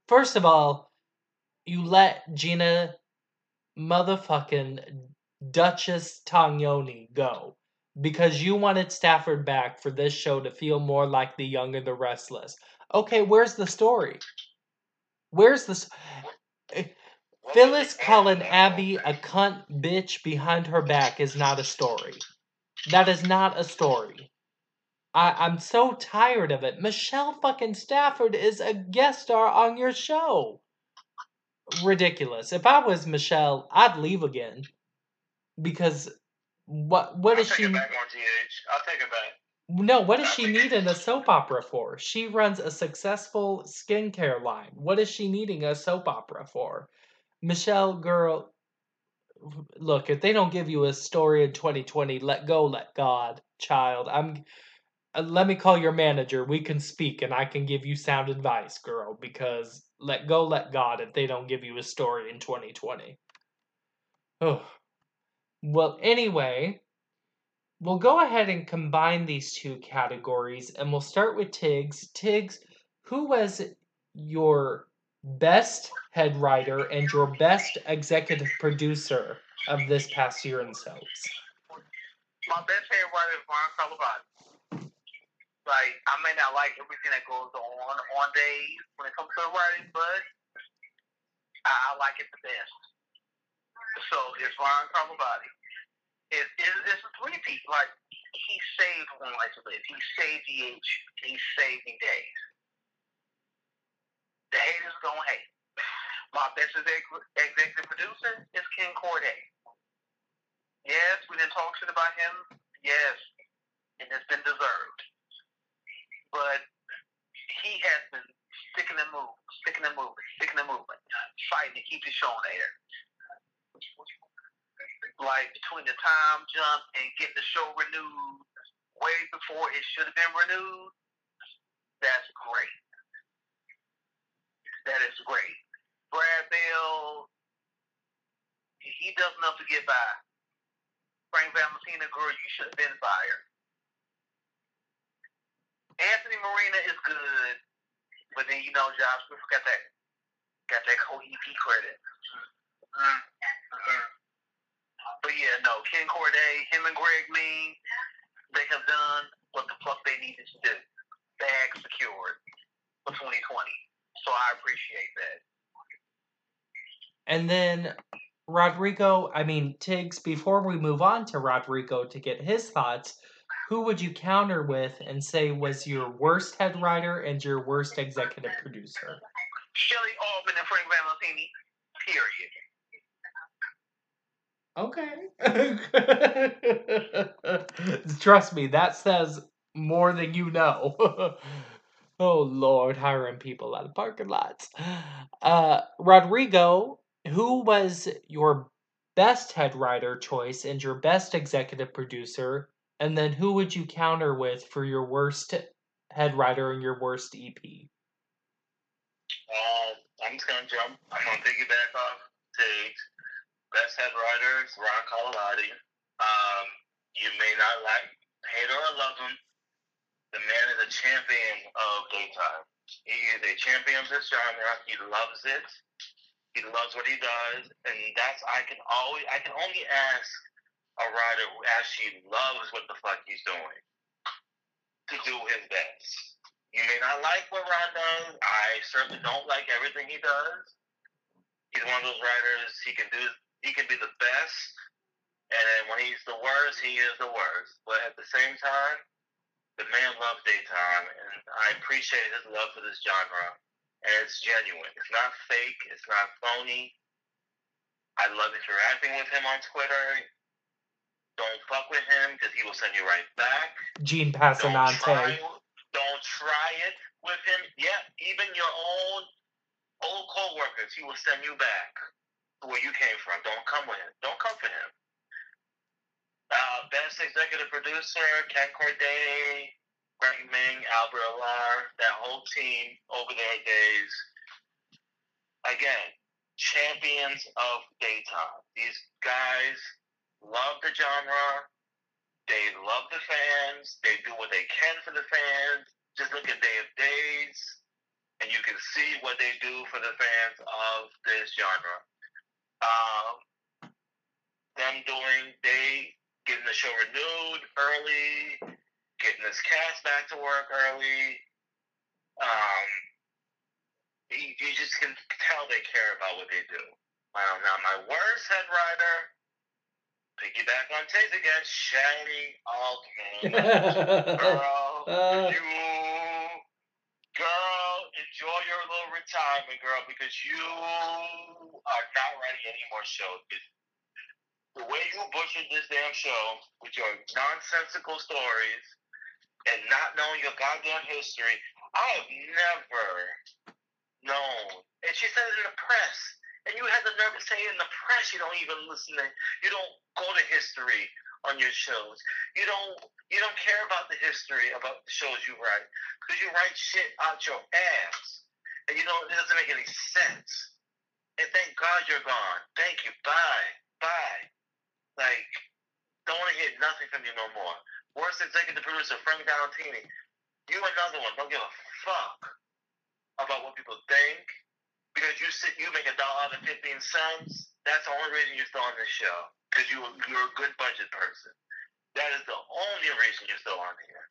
First of all, you let Gina motherfucking Duchess Tognoni go because you wanted Stafford back for this show to feel more like The Young and the Restless. Okay, where's the story? Where's the... St- Phyllis calling Abby a cunt bitch behind her back is not a story. That is not a story. I- I'm so tired of it. Michelle fucking Stafford is a guest star on your show. Ridiculous. If I was Michelle, I'd leave again. Because what, what is she... I'll take it back on G H. I'll take it back. No, what does she need in a soap opera for? She runs a successful skincare line. What is she needing a soap opera for? Michelle, girl, look, if they don't give you a story in twenty twenty, let go, let God, child. I'm. Uh, let me call your manager. We can speak and I can give you sound advice, girl, because let go, let God if they don't give you a story in twenty twenty. Oh. Well, anyway... We'll go ahead and combine these two categories, and we'll start with Tiggs. Tiggs, who was your best head writer and your best executive producer of this past year in soaps? My best head writer is Ron Carlovati. Like, I may not like everything that goes on on days when it comes to writing, but I, I like it the best. So it's Ron Carlovati. It's, it's a three-peat. Like, he saved One Life to Live. He saved D H. He saved the days. The haters going to hate. My best executive producer is Ken Corday. Yes, we didn't talk shit about him. Yes, and it's been deserved. But he has been sticking and moving, sticking and moving, sticking and moving, fighting to keep his show on the air. Like, between the time jump and getting the show renewed way before it should have been renewed, that's great. That is great. Brad Bell, he does enough to get by. Frank Valentina, girl, you should have been fired. Anthony Marina is good, but then, you know, Josh Griffith got that, got that whole E P credit. Mm-hmm. Mm-hmm. But yeah, no, Ken Corday, him and Greg Mean, they have done what the fuck they needed to do. Bag secured for twenty twenty. So I appreciate that. And then Rodrigo, I mean, Tiggs, before we move on to Rodrigo to get his thoughts, who would you counter with and say was your worst head writer and your worst executive producer? Shelley Albin and Frank Valentini, period. Okay. Trust me, that says more than you know. Oh, Lord, hiring people out of parking lots. Uh, Rodrigo, who was your best head writer choice and your best executive producer, and then who would you counter with for your worst head writer and your worst E P? Uh, I'm just going to jump. I'm going to piggyback off Tage. Best head writer is Ron Carlotti. Um, you may not like, hate or love him. The man is a champion of daytime. He is a champion of this genre. He loves it. He loves what he does, and that's I can always I can only ask a writer who actually loves what the fuck he's doing to do his best. You may not like what Ron does. I certainly don't like everything he does. He's one of those writers. He can do. He can be the best, and then when he's the worst, he is the worst. But at the same time, the man loves daytime, and I appreciate his love for this genre. And it's genuine. It's not fake. It's not phony. I love interacting with him on Twitter. Don't fuck with him because he will send you right back. Gene Passanante. Don't try, don't try it with him. Yeah, even your own old co-workers, he will send you back to where you came from. Don't come with him. Don't come for him. Uh, best executive producer, Ken Corday, Greg Ming, Albert Alar, that whole team over their days. Again, champions of daytime. These guys love the genre. They love the fans. They do what they can for the fans. Just look at Day of Days, and you can see what they do for the fans of this genre. Um, them doing, they... getting the show renewed early, getting this cast back to work early. Um, you, you just can tell they care about what they do. Well, now my worst head writer, piggyback on Taze again, Shani Altman. Girl, uh, you, girl, enjoy your little retirement, girl, because you are not writing any more shows. The way you butchered this damn show with your nonsensical stories and not knowing your goddamn history, I have never known. And she said it in the press. And you had the nerve to say it in the press. You don't even listen to, you don't go to history on your shows. You don't you don't care about the history about the shows you write. Because you write shit out your ass. And you know, it doesn't make any sense. And thank God you're gone. Thank you. Bye. Bye. Like, don't want to hear nothing from you no more. Worst executive producer, Frank Valentini. You another one. Don't give a fuck about what people think. Because you sit, you make a dollar and fifteen cents. That's the only reason you're still on this show. Because you, you're a good budget person. That is the only reason you're still on here.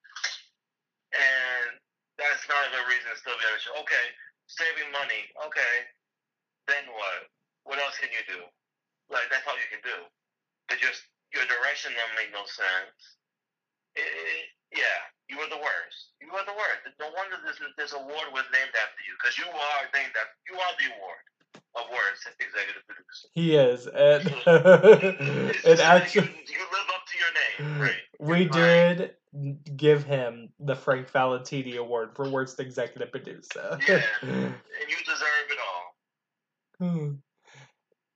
And that's not a good reason to still be on the show. Okay, saving money. Okay, then what? What else can you do? Like, that's all you can do. Just your direction don't make no sense. It, it, yeah, you were the worst. You were the worst. No wonder this this award was named after you, because you are named after you are the award of worst executive producer. He is, and it, it actually you, you live up to your name. Right? We did right. give him the Frank Valentini Award for worst executive producer. Yeah, and you deserve it all. Hmm.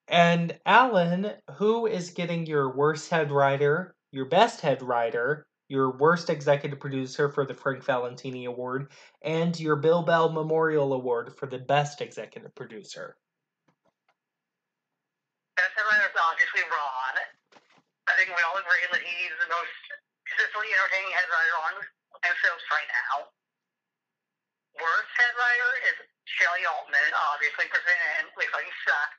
And Alan, who is getting your worst head writer, your best head writer, your worst executive producer for the Frank Valentini Award, and your Bill Bell Memorial Award for the best executive producer? Best head writer is obviously Ron. I think we all agree that he's the most consistently entertaining head writer on M C O right now. Worst head writer is Shelley Altman, obviously, because we fucking suck.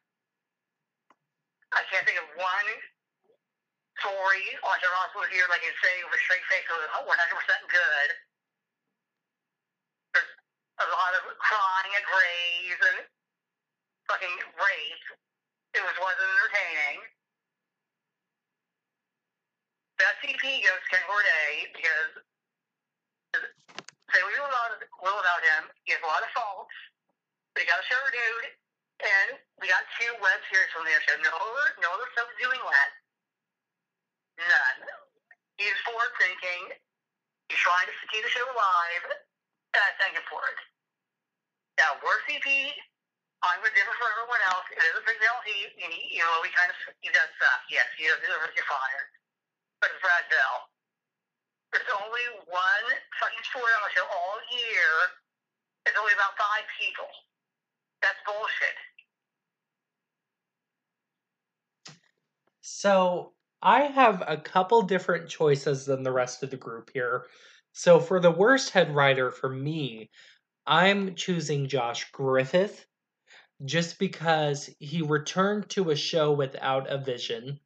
I can't think of one story on the roster here like you say with a straight face that was one hundred percent good. There's a lot of crying at Grays and fucking rape. It was wasn't entertaining. Best E P goes Ken Corday because say what you will about him, he has a lot of faults, but he got a show renewed. And we got two web series from the show. No other, no other stuff doing that. None. He's forward thinking. He's trying to keep the show alive. And I thank him for it. Now, worst E P I'm different from everyone else. It is a big deal. He, he, you know, he kind of he does suck. Yes, he does deserve to get fired. But it's Brad Bell. There's only one fucking story on the show all year. It's only about five people. That's bullshit. So I have a couple different choices than the rest of the group here. So for the worst head writer for me, I'm choosing Josh Griffith, just because he returned to a show without a vision.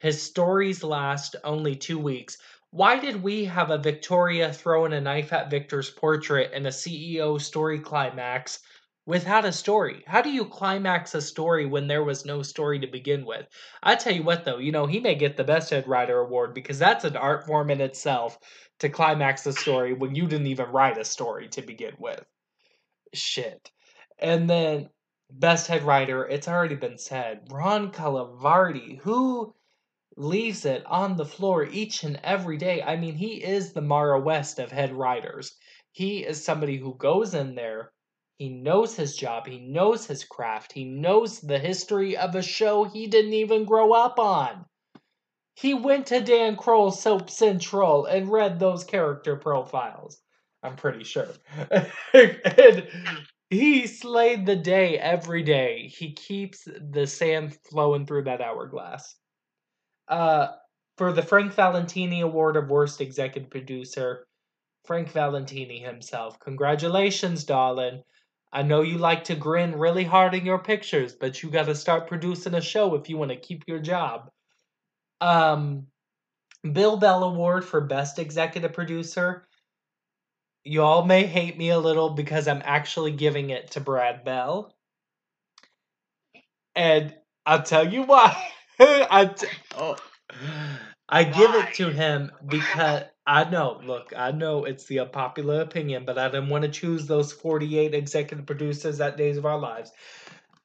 His stories last only two weeks. Why did we have a Victoria throwing a knife at Victor's portrait and a C E O story climax without a story? How do you climax a story when there was no story to begin with? I tell you what, though, you know, he may get the Best Head Writer award because that's an art form in itself to climax a story when you didn't even write a story to begin with. Shit. And then Best Head Writer, it's already been said, Ron Calavardi, who leaves it on the floor each and every day. I mean, he is the Mara West of head writers. He is somebody who goes in there, he knows his job, he knows his craft, he knows the history of a show he didn't even grow up on. He went to Dan Kroll's Soap Central and read those character profiles. I'm pretty sure. and, He slayed the day every day. He keeps the sand flowing through that hourglass. Uh, for the Frank Valentini Award of Worst Executive Producer, Frank Valentini himself. Congratulations, darling. I know you like to grin really hard in your pictures, but you got to start producing a show if you want to keep your job. Um, Bill Bell Award for Best Executive Producer. Y'all may hate me a little because I'm actually giving it to Brad Bell. And I'll tell you why. I, t- oh. I give it to him because I know, look, I know it's the unpopular opinion, but I didn't want to choose those forty-eight executive producers at Days of Our Lives.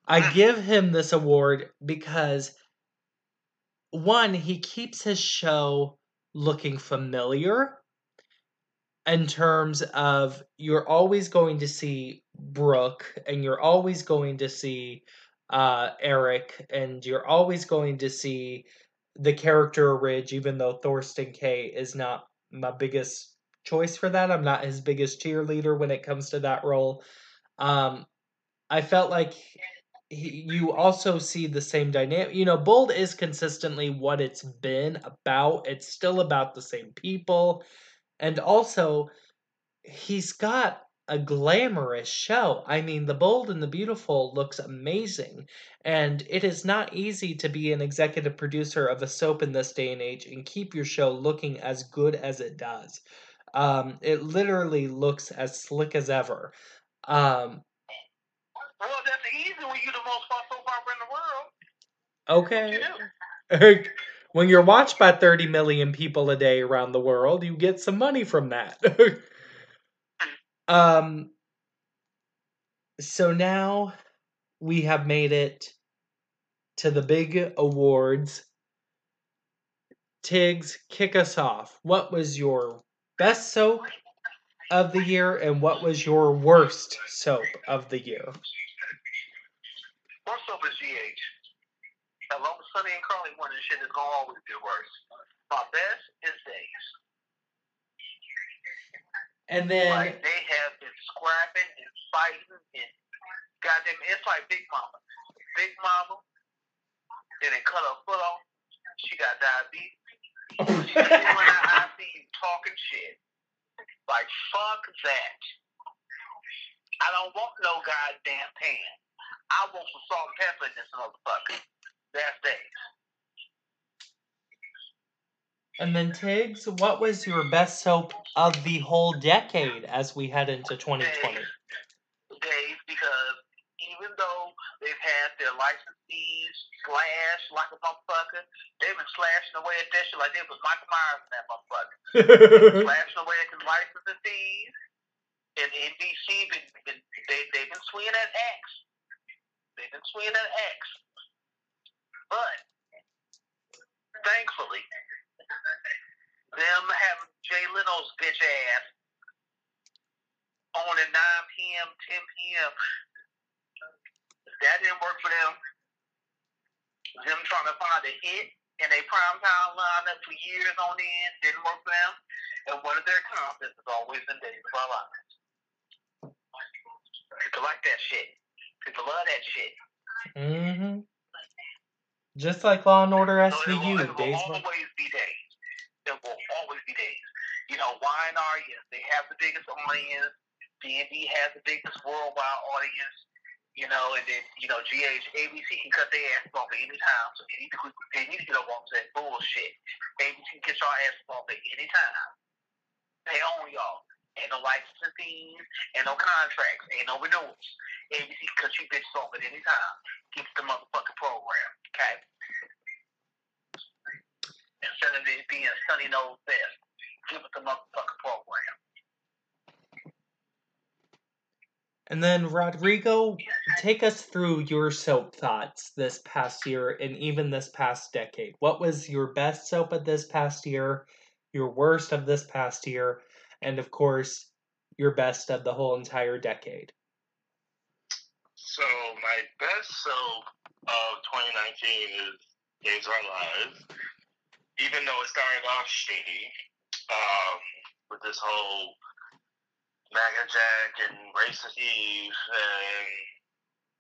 I give him this award because, one, he keeps his show looking familiar. In terms of, you're always going to see Brooke, and you're always going to see uh, Eric, and you're always going to see the character Ridge, even though Thorsten K is not my biggest choice for that. I'm not his biggest cheerleader when it comes to that role. Um, I felt like he, you also see the same dynamic. You know, Bold is consistently what it's been about. It's still about the same people. And also, he's got a glamorous show. I mean, The Bold and the Beautiful looks amazing. And it is not easy to be an executive producer of a soap in this day and age and keep your show looking as good as it does. Um, it literally looks as slick as ever. Um, well, that's easy when you're the most popular soap opera in the world. Okay. When you're watched by thirty million people a day around the world, you get some money from that. um, so now we have made it to the big awards. Tiggs, kick us off. What was your best soap of the year, and what was your worst soap of the year? Worst soap is G H. I love Sunny and Carly one and shit is going to always be worse. My best is Days. And then... Like, they have been scrapping and fighting and... Goddamn, it's like Big Mama. Big Mama, then they cut her foot off. She got diabetes. She's in the I C U talking shit. Like, fuck that. I don't want no goddamn pan. I want some salt and pepper in this motherfucker. That's Tiggs. And then Tiggs, what was your best soap of the whole decade as we head into twenty twenty? Days, Days, because even though they've had their licensees slashed like a motherfucker, they've been slashing away at that shit like they was Michael Myers and that motherfucker. They've been slashing away at the licensees, and N B C, been, been, they, they've been swinging at X. They've been swinging at X. But, thankfully, them having Jay Leno's bitch ass on at nine p.m., ten p.m., That didn't work for them. Them trying to find a hit in a primetime lineup for years on end didn't work for them. And one of their confidence is always in David Rollins. People like that shit. People love that shit. Mm-hmm. Just like Law and Order S V U. So it will, it will always be days. It will always be days. You know, Y and R, yes, they have the biggest audience. D and D has the biggest worldwide audience. You know, and then, you know, G H, A B C can cut their asses off at any time, so they need to, they need to get up on that bullshit. A B C can get y'all asses off at any time. They own y'all. Ain't no licensing fees, ain't no contracts, ain't no renewals. A B C can cut you bitches off at any time. Get the motherfucking program, okay? Instead of it being Sunny Nose Best, give it the motherfucking program. And then, Rodrigo, take us through your soap thoughts this past year and even this past decade. What was your best soap of this past year, your worst of this past year, and, of course, your best of the whole entire decade? So, my best soap of twenty nineteen is Days of Our Lives, even though it started off shady um, with this whole MAGA Jack and Racist Eve and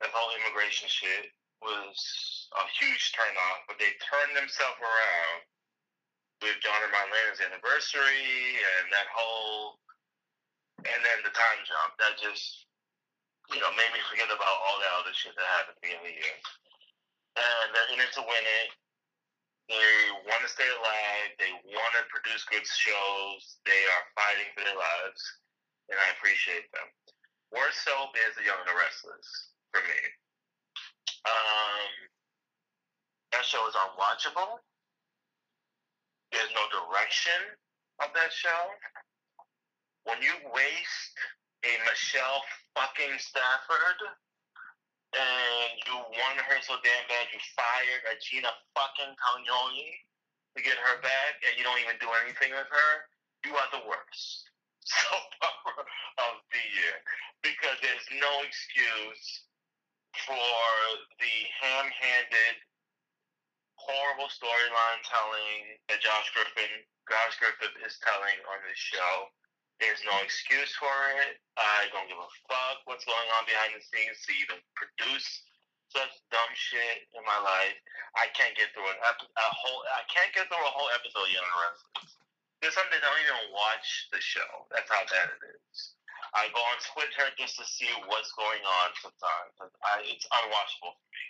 that whole immigration shit was a huge turnoff, but they turned themselves around with John and Marlena's anniversary and that whole, and then the time jump. That just, you know, made me forget about all that other shit that happened at the end of the year. And they're in it to win it. They want to stay alive. They want to produce good shows. They are fighting for their lives. And I appreciate them. Worst soap is The Young and the Restless for me. Um, that show is unwatchable. There's no direction of that show. When you waste a Michelle fucking Stafford and you want her so damn bad, you fired a Gina fucking Tognoni to get her back, and you don't even do anything with her, you are the worst soap opera of the year, because there's no excuse for the ham-handed, horrible storyline telling that Josh Griffin, Josh Griffin is telling on this show. There's no excuse for it. I don't give a fuck what's going on behind the scenes to even produce such dumb shit in my life. I can't get through an ep- a whole. I can't get through a whole episode yet on Restless. There's some that don't even watch the show. That's how bad it is. I go on Twitter just to see what's going on sometimes. I, it's unwatchable for me.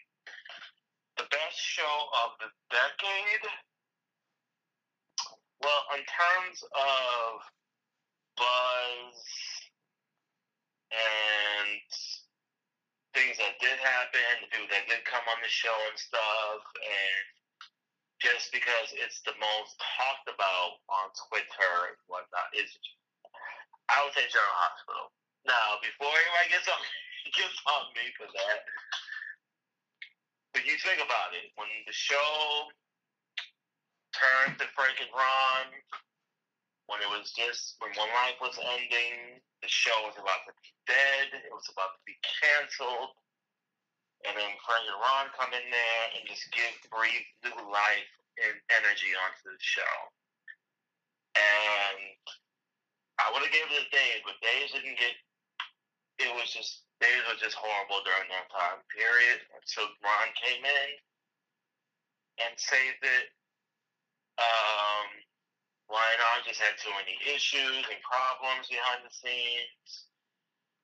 The best show of the decade? Well, in terms of buzz and things that did happen, the people that did come on the show and stuff, and just because it's the most talked about on Twitter and whatnot, is I would say General Hospital. Now, before anybody gets on, gets on me for that, but you think about it, when the show turned to Frank and Ron, when it was just, when One Life was ending, the show was about to be dead, it was about to be canceled. And then Frank and Ron come in there and just give, breathe new life and energy onto the show. And I would have gave it to Dave, but Dave didn't get, it was just, Dave was just horrible during that time period. So Ron came in and saved it. Um, Y and R just had too many issues and problems behind the scenes.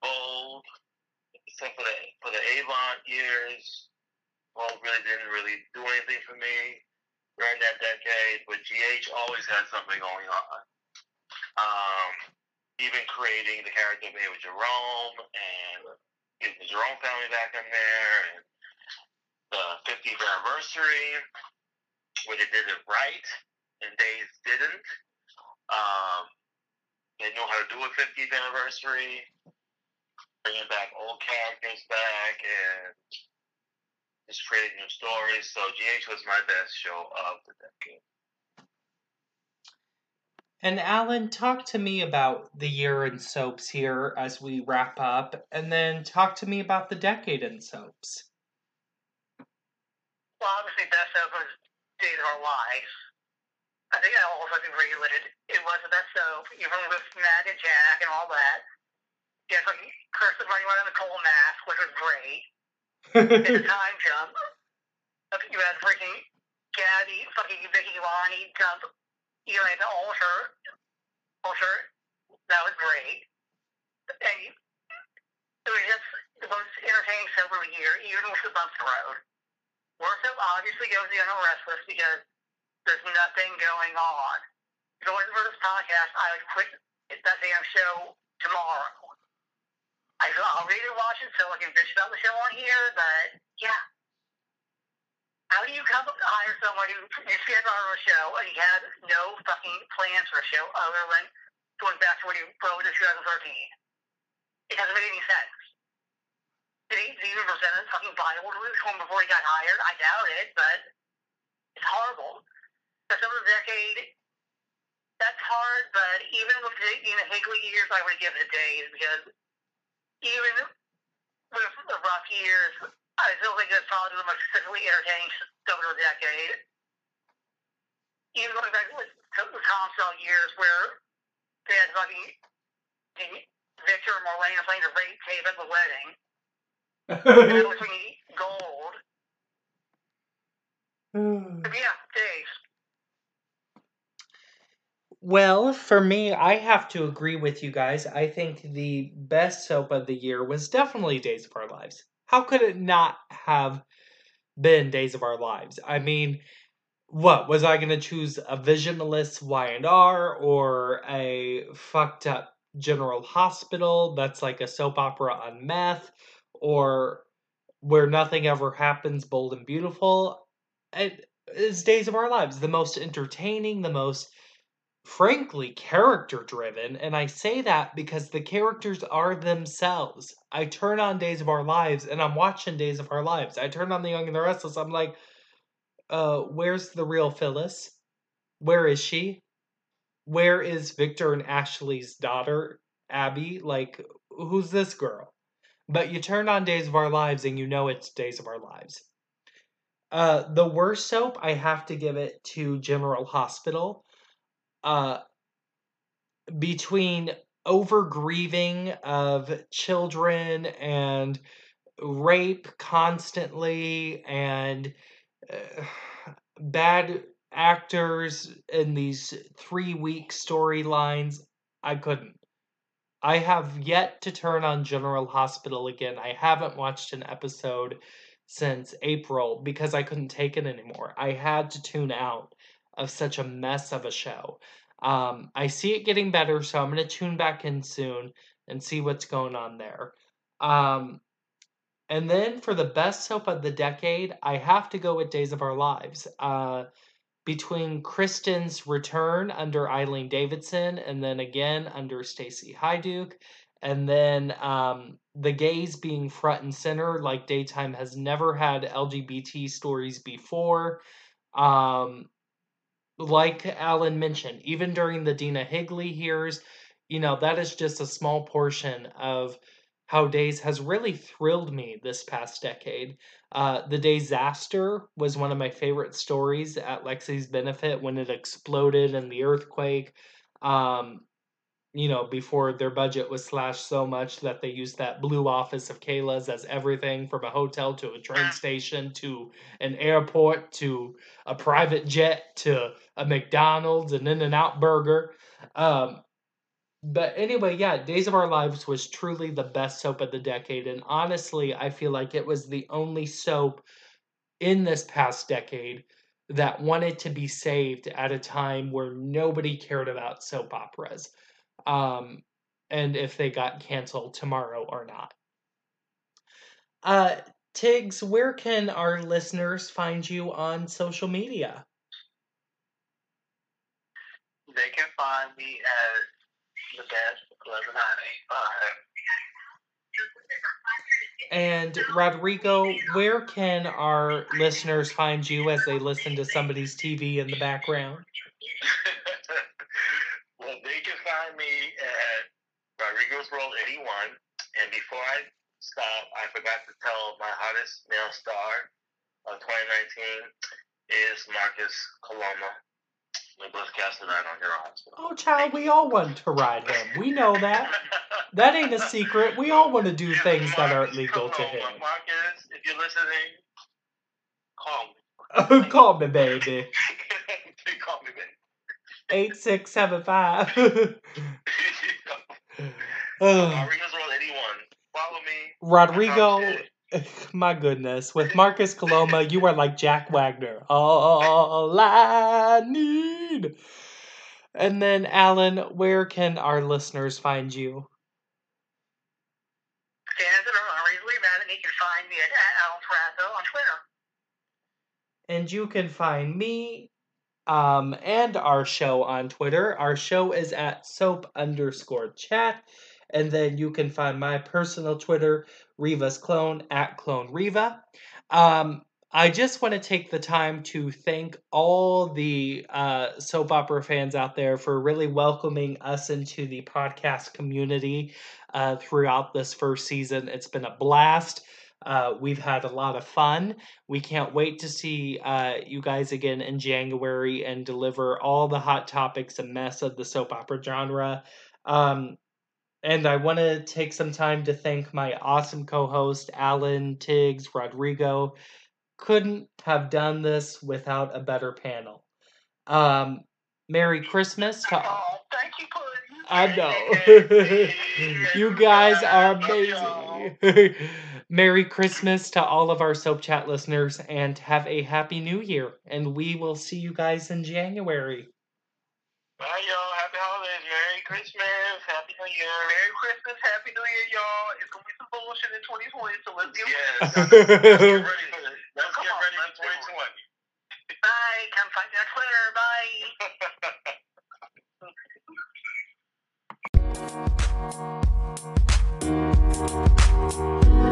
Bold. Except for the, for the Avon years, well, really didn't really do anything for me during that decade, but G H always had something going on. Um, even creating the character of Ava Jerome and getting the Jerome family back in there and the fiftieth anniversary, where they did it right and they didn't. Um, they knew how to do a fiftieth anniversary. Bringing back old characters back and just creating new stories. So G H was my best show of the decade. And Alan, talk to me about the year in soaps here as we wrap up, and then talk to me about the decade in soaps. well, obviously Best Of was Days of Our Lives. I think that all wasn't regulated. It was the Best Of, even with Matt and Jack and all that. You had like Curses running around in the coal mask, which was great. It's a time jump. You had freaking Gabby, fucking Vicky Lonnie jump. You had the altar. Altar. That was great. And it was just the most entertaining show of the year, even with the bumps road. Worst Up obviously goes to the Restless because there's nothing going on. If it wasn't for this podcast, I would quit that damn show tomorrow. I, I'll re-watch it so I can bitch about the show on here, but yeah. How do you come up to hire someone who is scared about a show and he has no fucking plans for a show other than going back to when he wrote in twenty thirteen? It doesn't make any sense. Did he even present a fucking Bible to him before he got hired? I doubt it, but it's horrible. That's over a decade. That's hard, but even with the you know, Higley years, I would give it a day because even with the rough years, I still think that's probably the most physically entertaining over the decade. Even going back to the Comcell years where they had fucking Victor and Marlena playing the rape tape at the wedding. That was me gold. But yeah, Dave. Well, for me, I have to agree with you guys. I think the best soap of the year was definitely Days of Our Lives. How could it not have been Days of Our Lives? I mean, what? Was I going to choose a visionless Y and R or a fucked up General Hospital that's like a soap opera on meth or Where Nothing Ever Happens, Bold and Beautiful? It is Days of Our Lives. The most entertaining, the most frankly character driven, and I say that because the characters are themselves. I turn on Days of Our Lives and I'm watching Days of Our Lives. I turn on The Young and the Restless. I'm like, uh, where's the real Phyllis? Where is she? Where is Victor and Ashley's daughter, Abby? Like, who's this girl? But you turn on Days of Our Lives and you know it's Days of Our Lives. Uh, the worst soap, I have to give it to General Hospital. Uh, between overgrieving of children and rape constantly and uh, bad actors in these three-week storylines, I couldn't. I have yet to turn on General Hospital again. I haven't watched an episode since April because I couldn't take it anymore. I had to tune out of such a mess of a show. Um, I see it getting better, so I'm going to tune back in soon and see what's going on there. Um, and then for the best soap of the decade, I have to go with Days of Our Lives. Uh, between Kristen's return under Eileen Davidson, and then again under Stacey Hyduke, and then um, the gays being front and center, like Daytime has never had L G B T stories before. Um... Like Alan mentioned, even during the Dena Higley years, you know, that is just a small portion of how Days has really thrilled me this past decade. Uh, the Daysaster was one of my favorite stories at Lexi's benefit when it exploded in the earthquake, um, you know, before their budget was slashed so much that they used that blue office of Kayla's as everything from a hotel to a train station to an airport to a private jet to a McDonald's and In-N-Out Burger. Um, but anyway, yeah, Days of Our Lives was truly the best soap of the decade. And honestly, I feel like it was the only soap in this past decade that wanted to be saved at a time where nobody cared about soap operas. Um, and if they got canceled tomorrow or not. Uh, Tiggs, where can our listeners find you on social media? They can find me at the best eleven nine eight five. And Rodrigo, where can our listeners find you as they listen to somebody's T V in the background? Me at Rodrigo's World eighty-one, and before I stop, I forgot to tell my hottest male star of twenty nineteen is Marcus Coloma. We both cast and ride on Hurons. Oh, child, we all want to ride him. We know that. That ain't a secret. We all want to do yeah, things Marcus, that aren't legal to him. Marcus, if you're listening, call me. Oh, call me, baby. Call me, baby. eight six seven five. Rodrigo's Roll eighty-one. Follow me. Rodrigo, my goodness. With Marcus Coloma, you are like Jack Wagner. All I need. And then, Alan, where can our listeners find you? As an Oriental Rabbit, you can find me at Alan Terrazzo on Twitter. And you can find me um, and our show on Twitter. Our show is at soap underscore chat. And then you can find my personal Twitter, Reva's Clone, at Clone Reva. Um, I just want to take the time to thank all the uh, soap opera fans out there for really welcoming us into the podcast community uh, throughout this first season. It's been a blast. Uh, we've had a lot of fun. We can't wait to see uh, you guys again in January and deliver all the hot topics and mess of the soap opera genre. Um, and I want to take some time to thank my awesome co-host, Alan, Tiggs, Rodrigo. Couldn't have done this without a better panel. Um, Merry Christmas to all. Oh, thank you, Putin. I know. You guys are amazing. Merry Christmas to all of our Soap Chat listeners, and have a Happy New Year. And we will see you guys in January. Bye, y'all. Happy holidays. Merry Christmas. Happy New Year. Merry Christmas. Happy New Year, y'all. It's going to be some bullshit in twenty twenty, so let's get ready for this. Let's get ready for twenty twenty. Bye. Come find me on Twitter. Bye.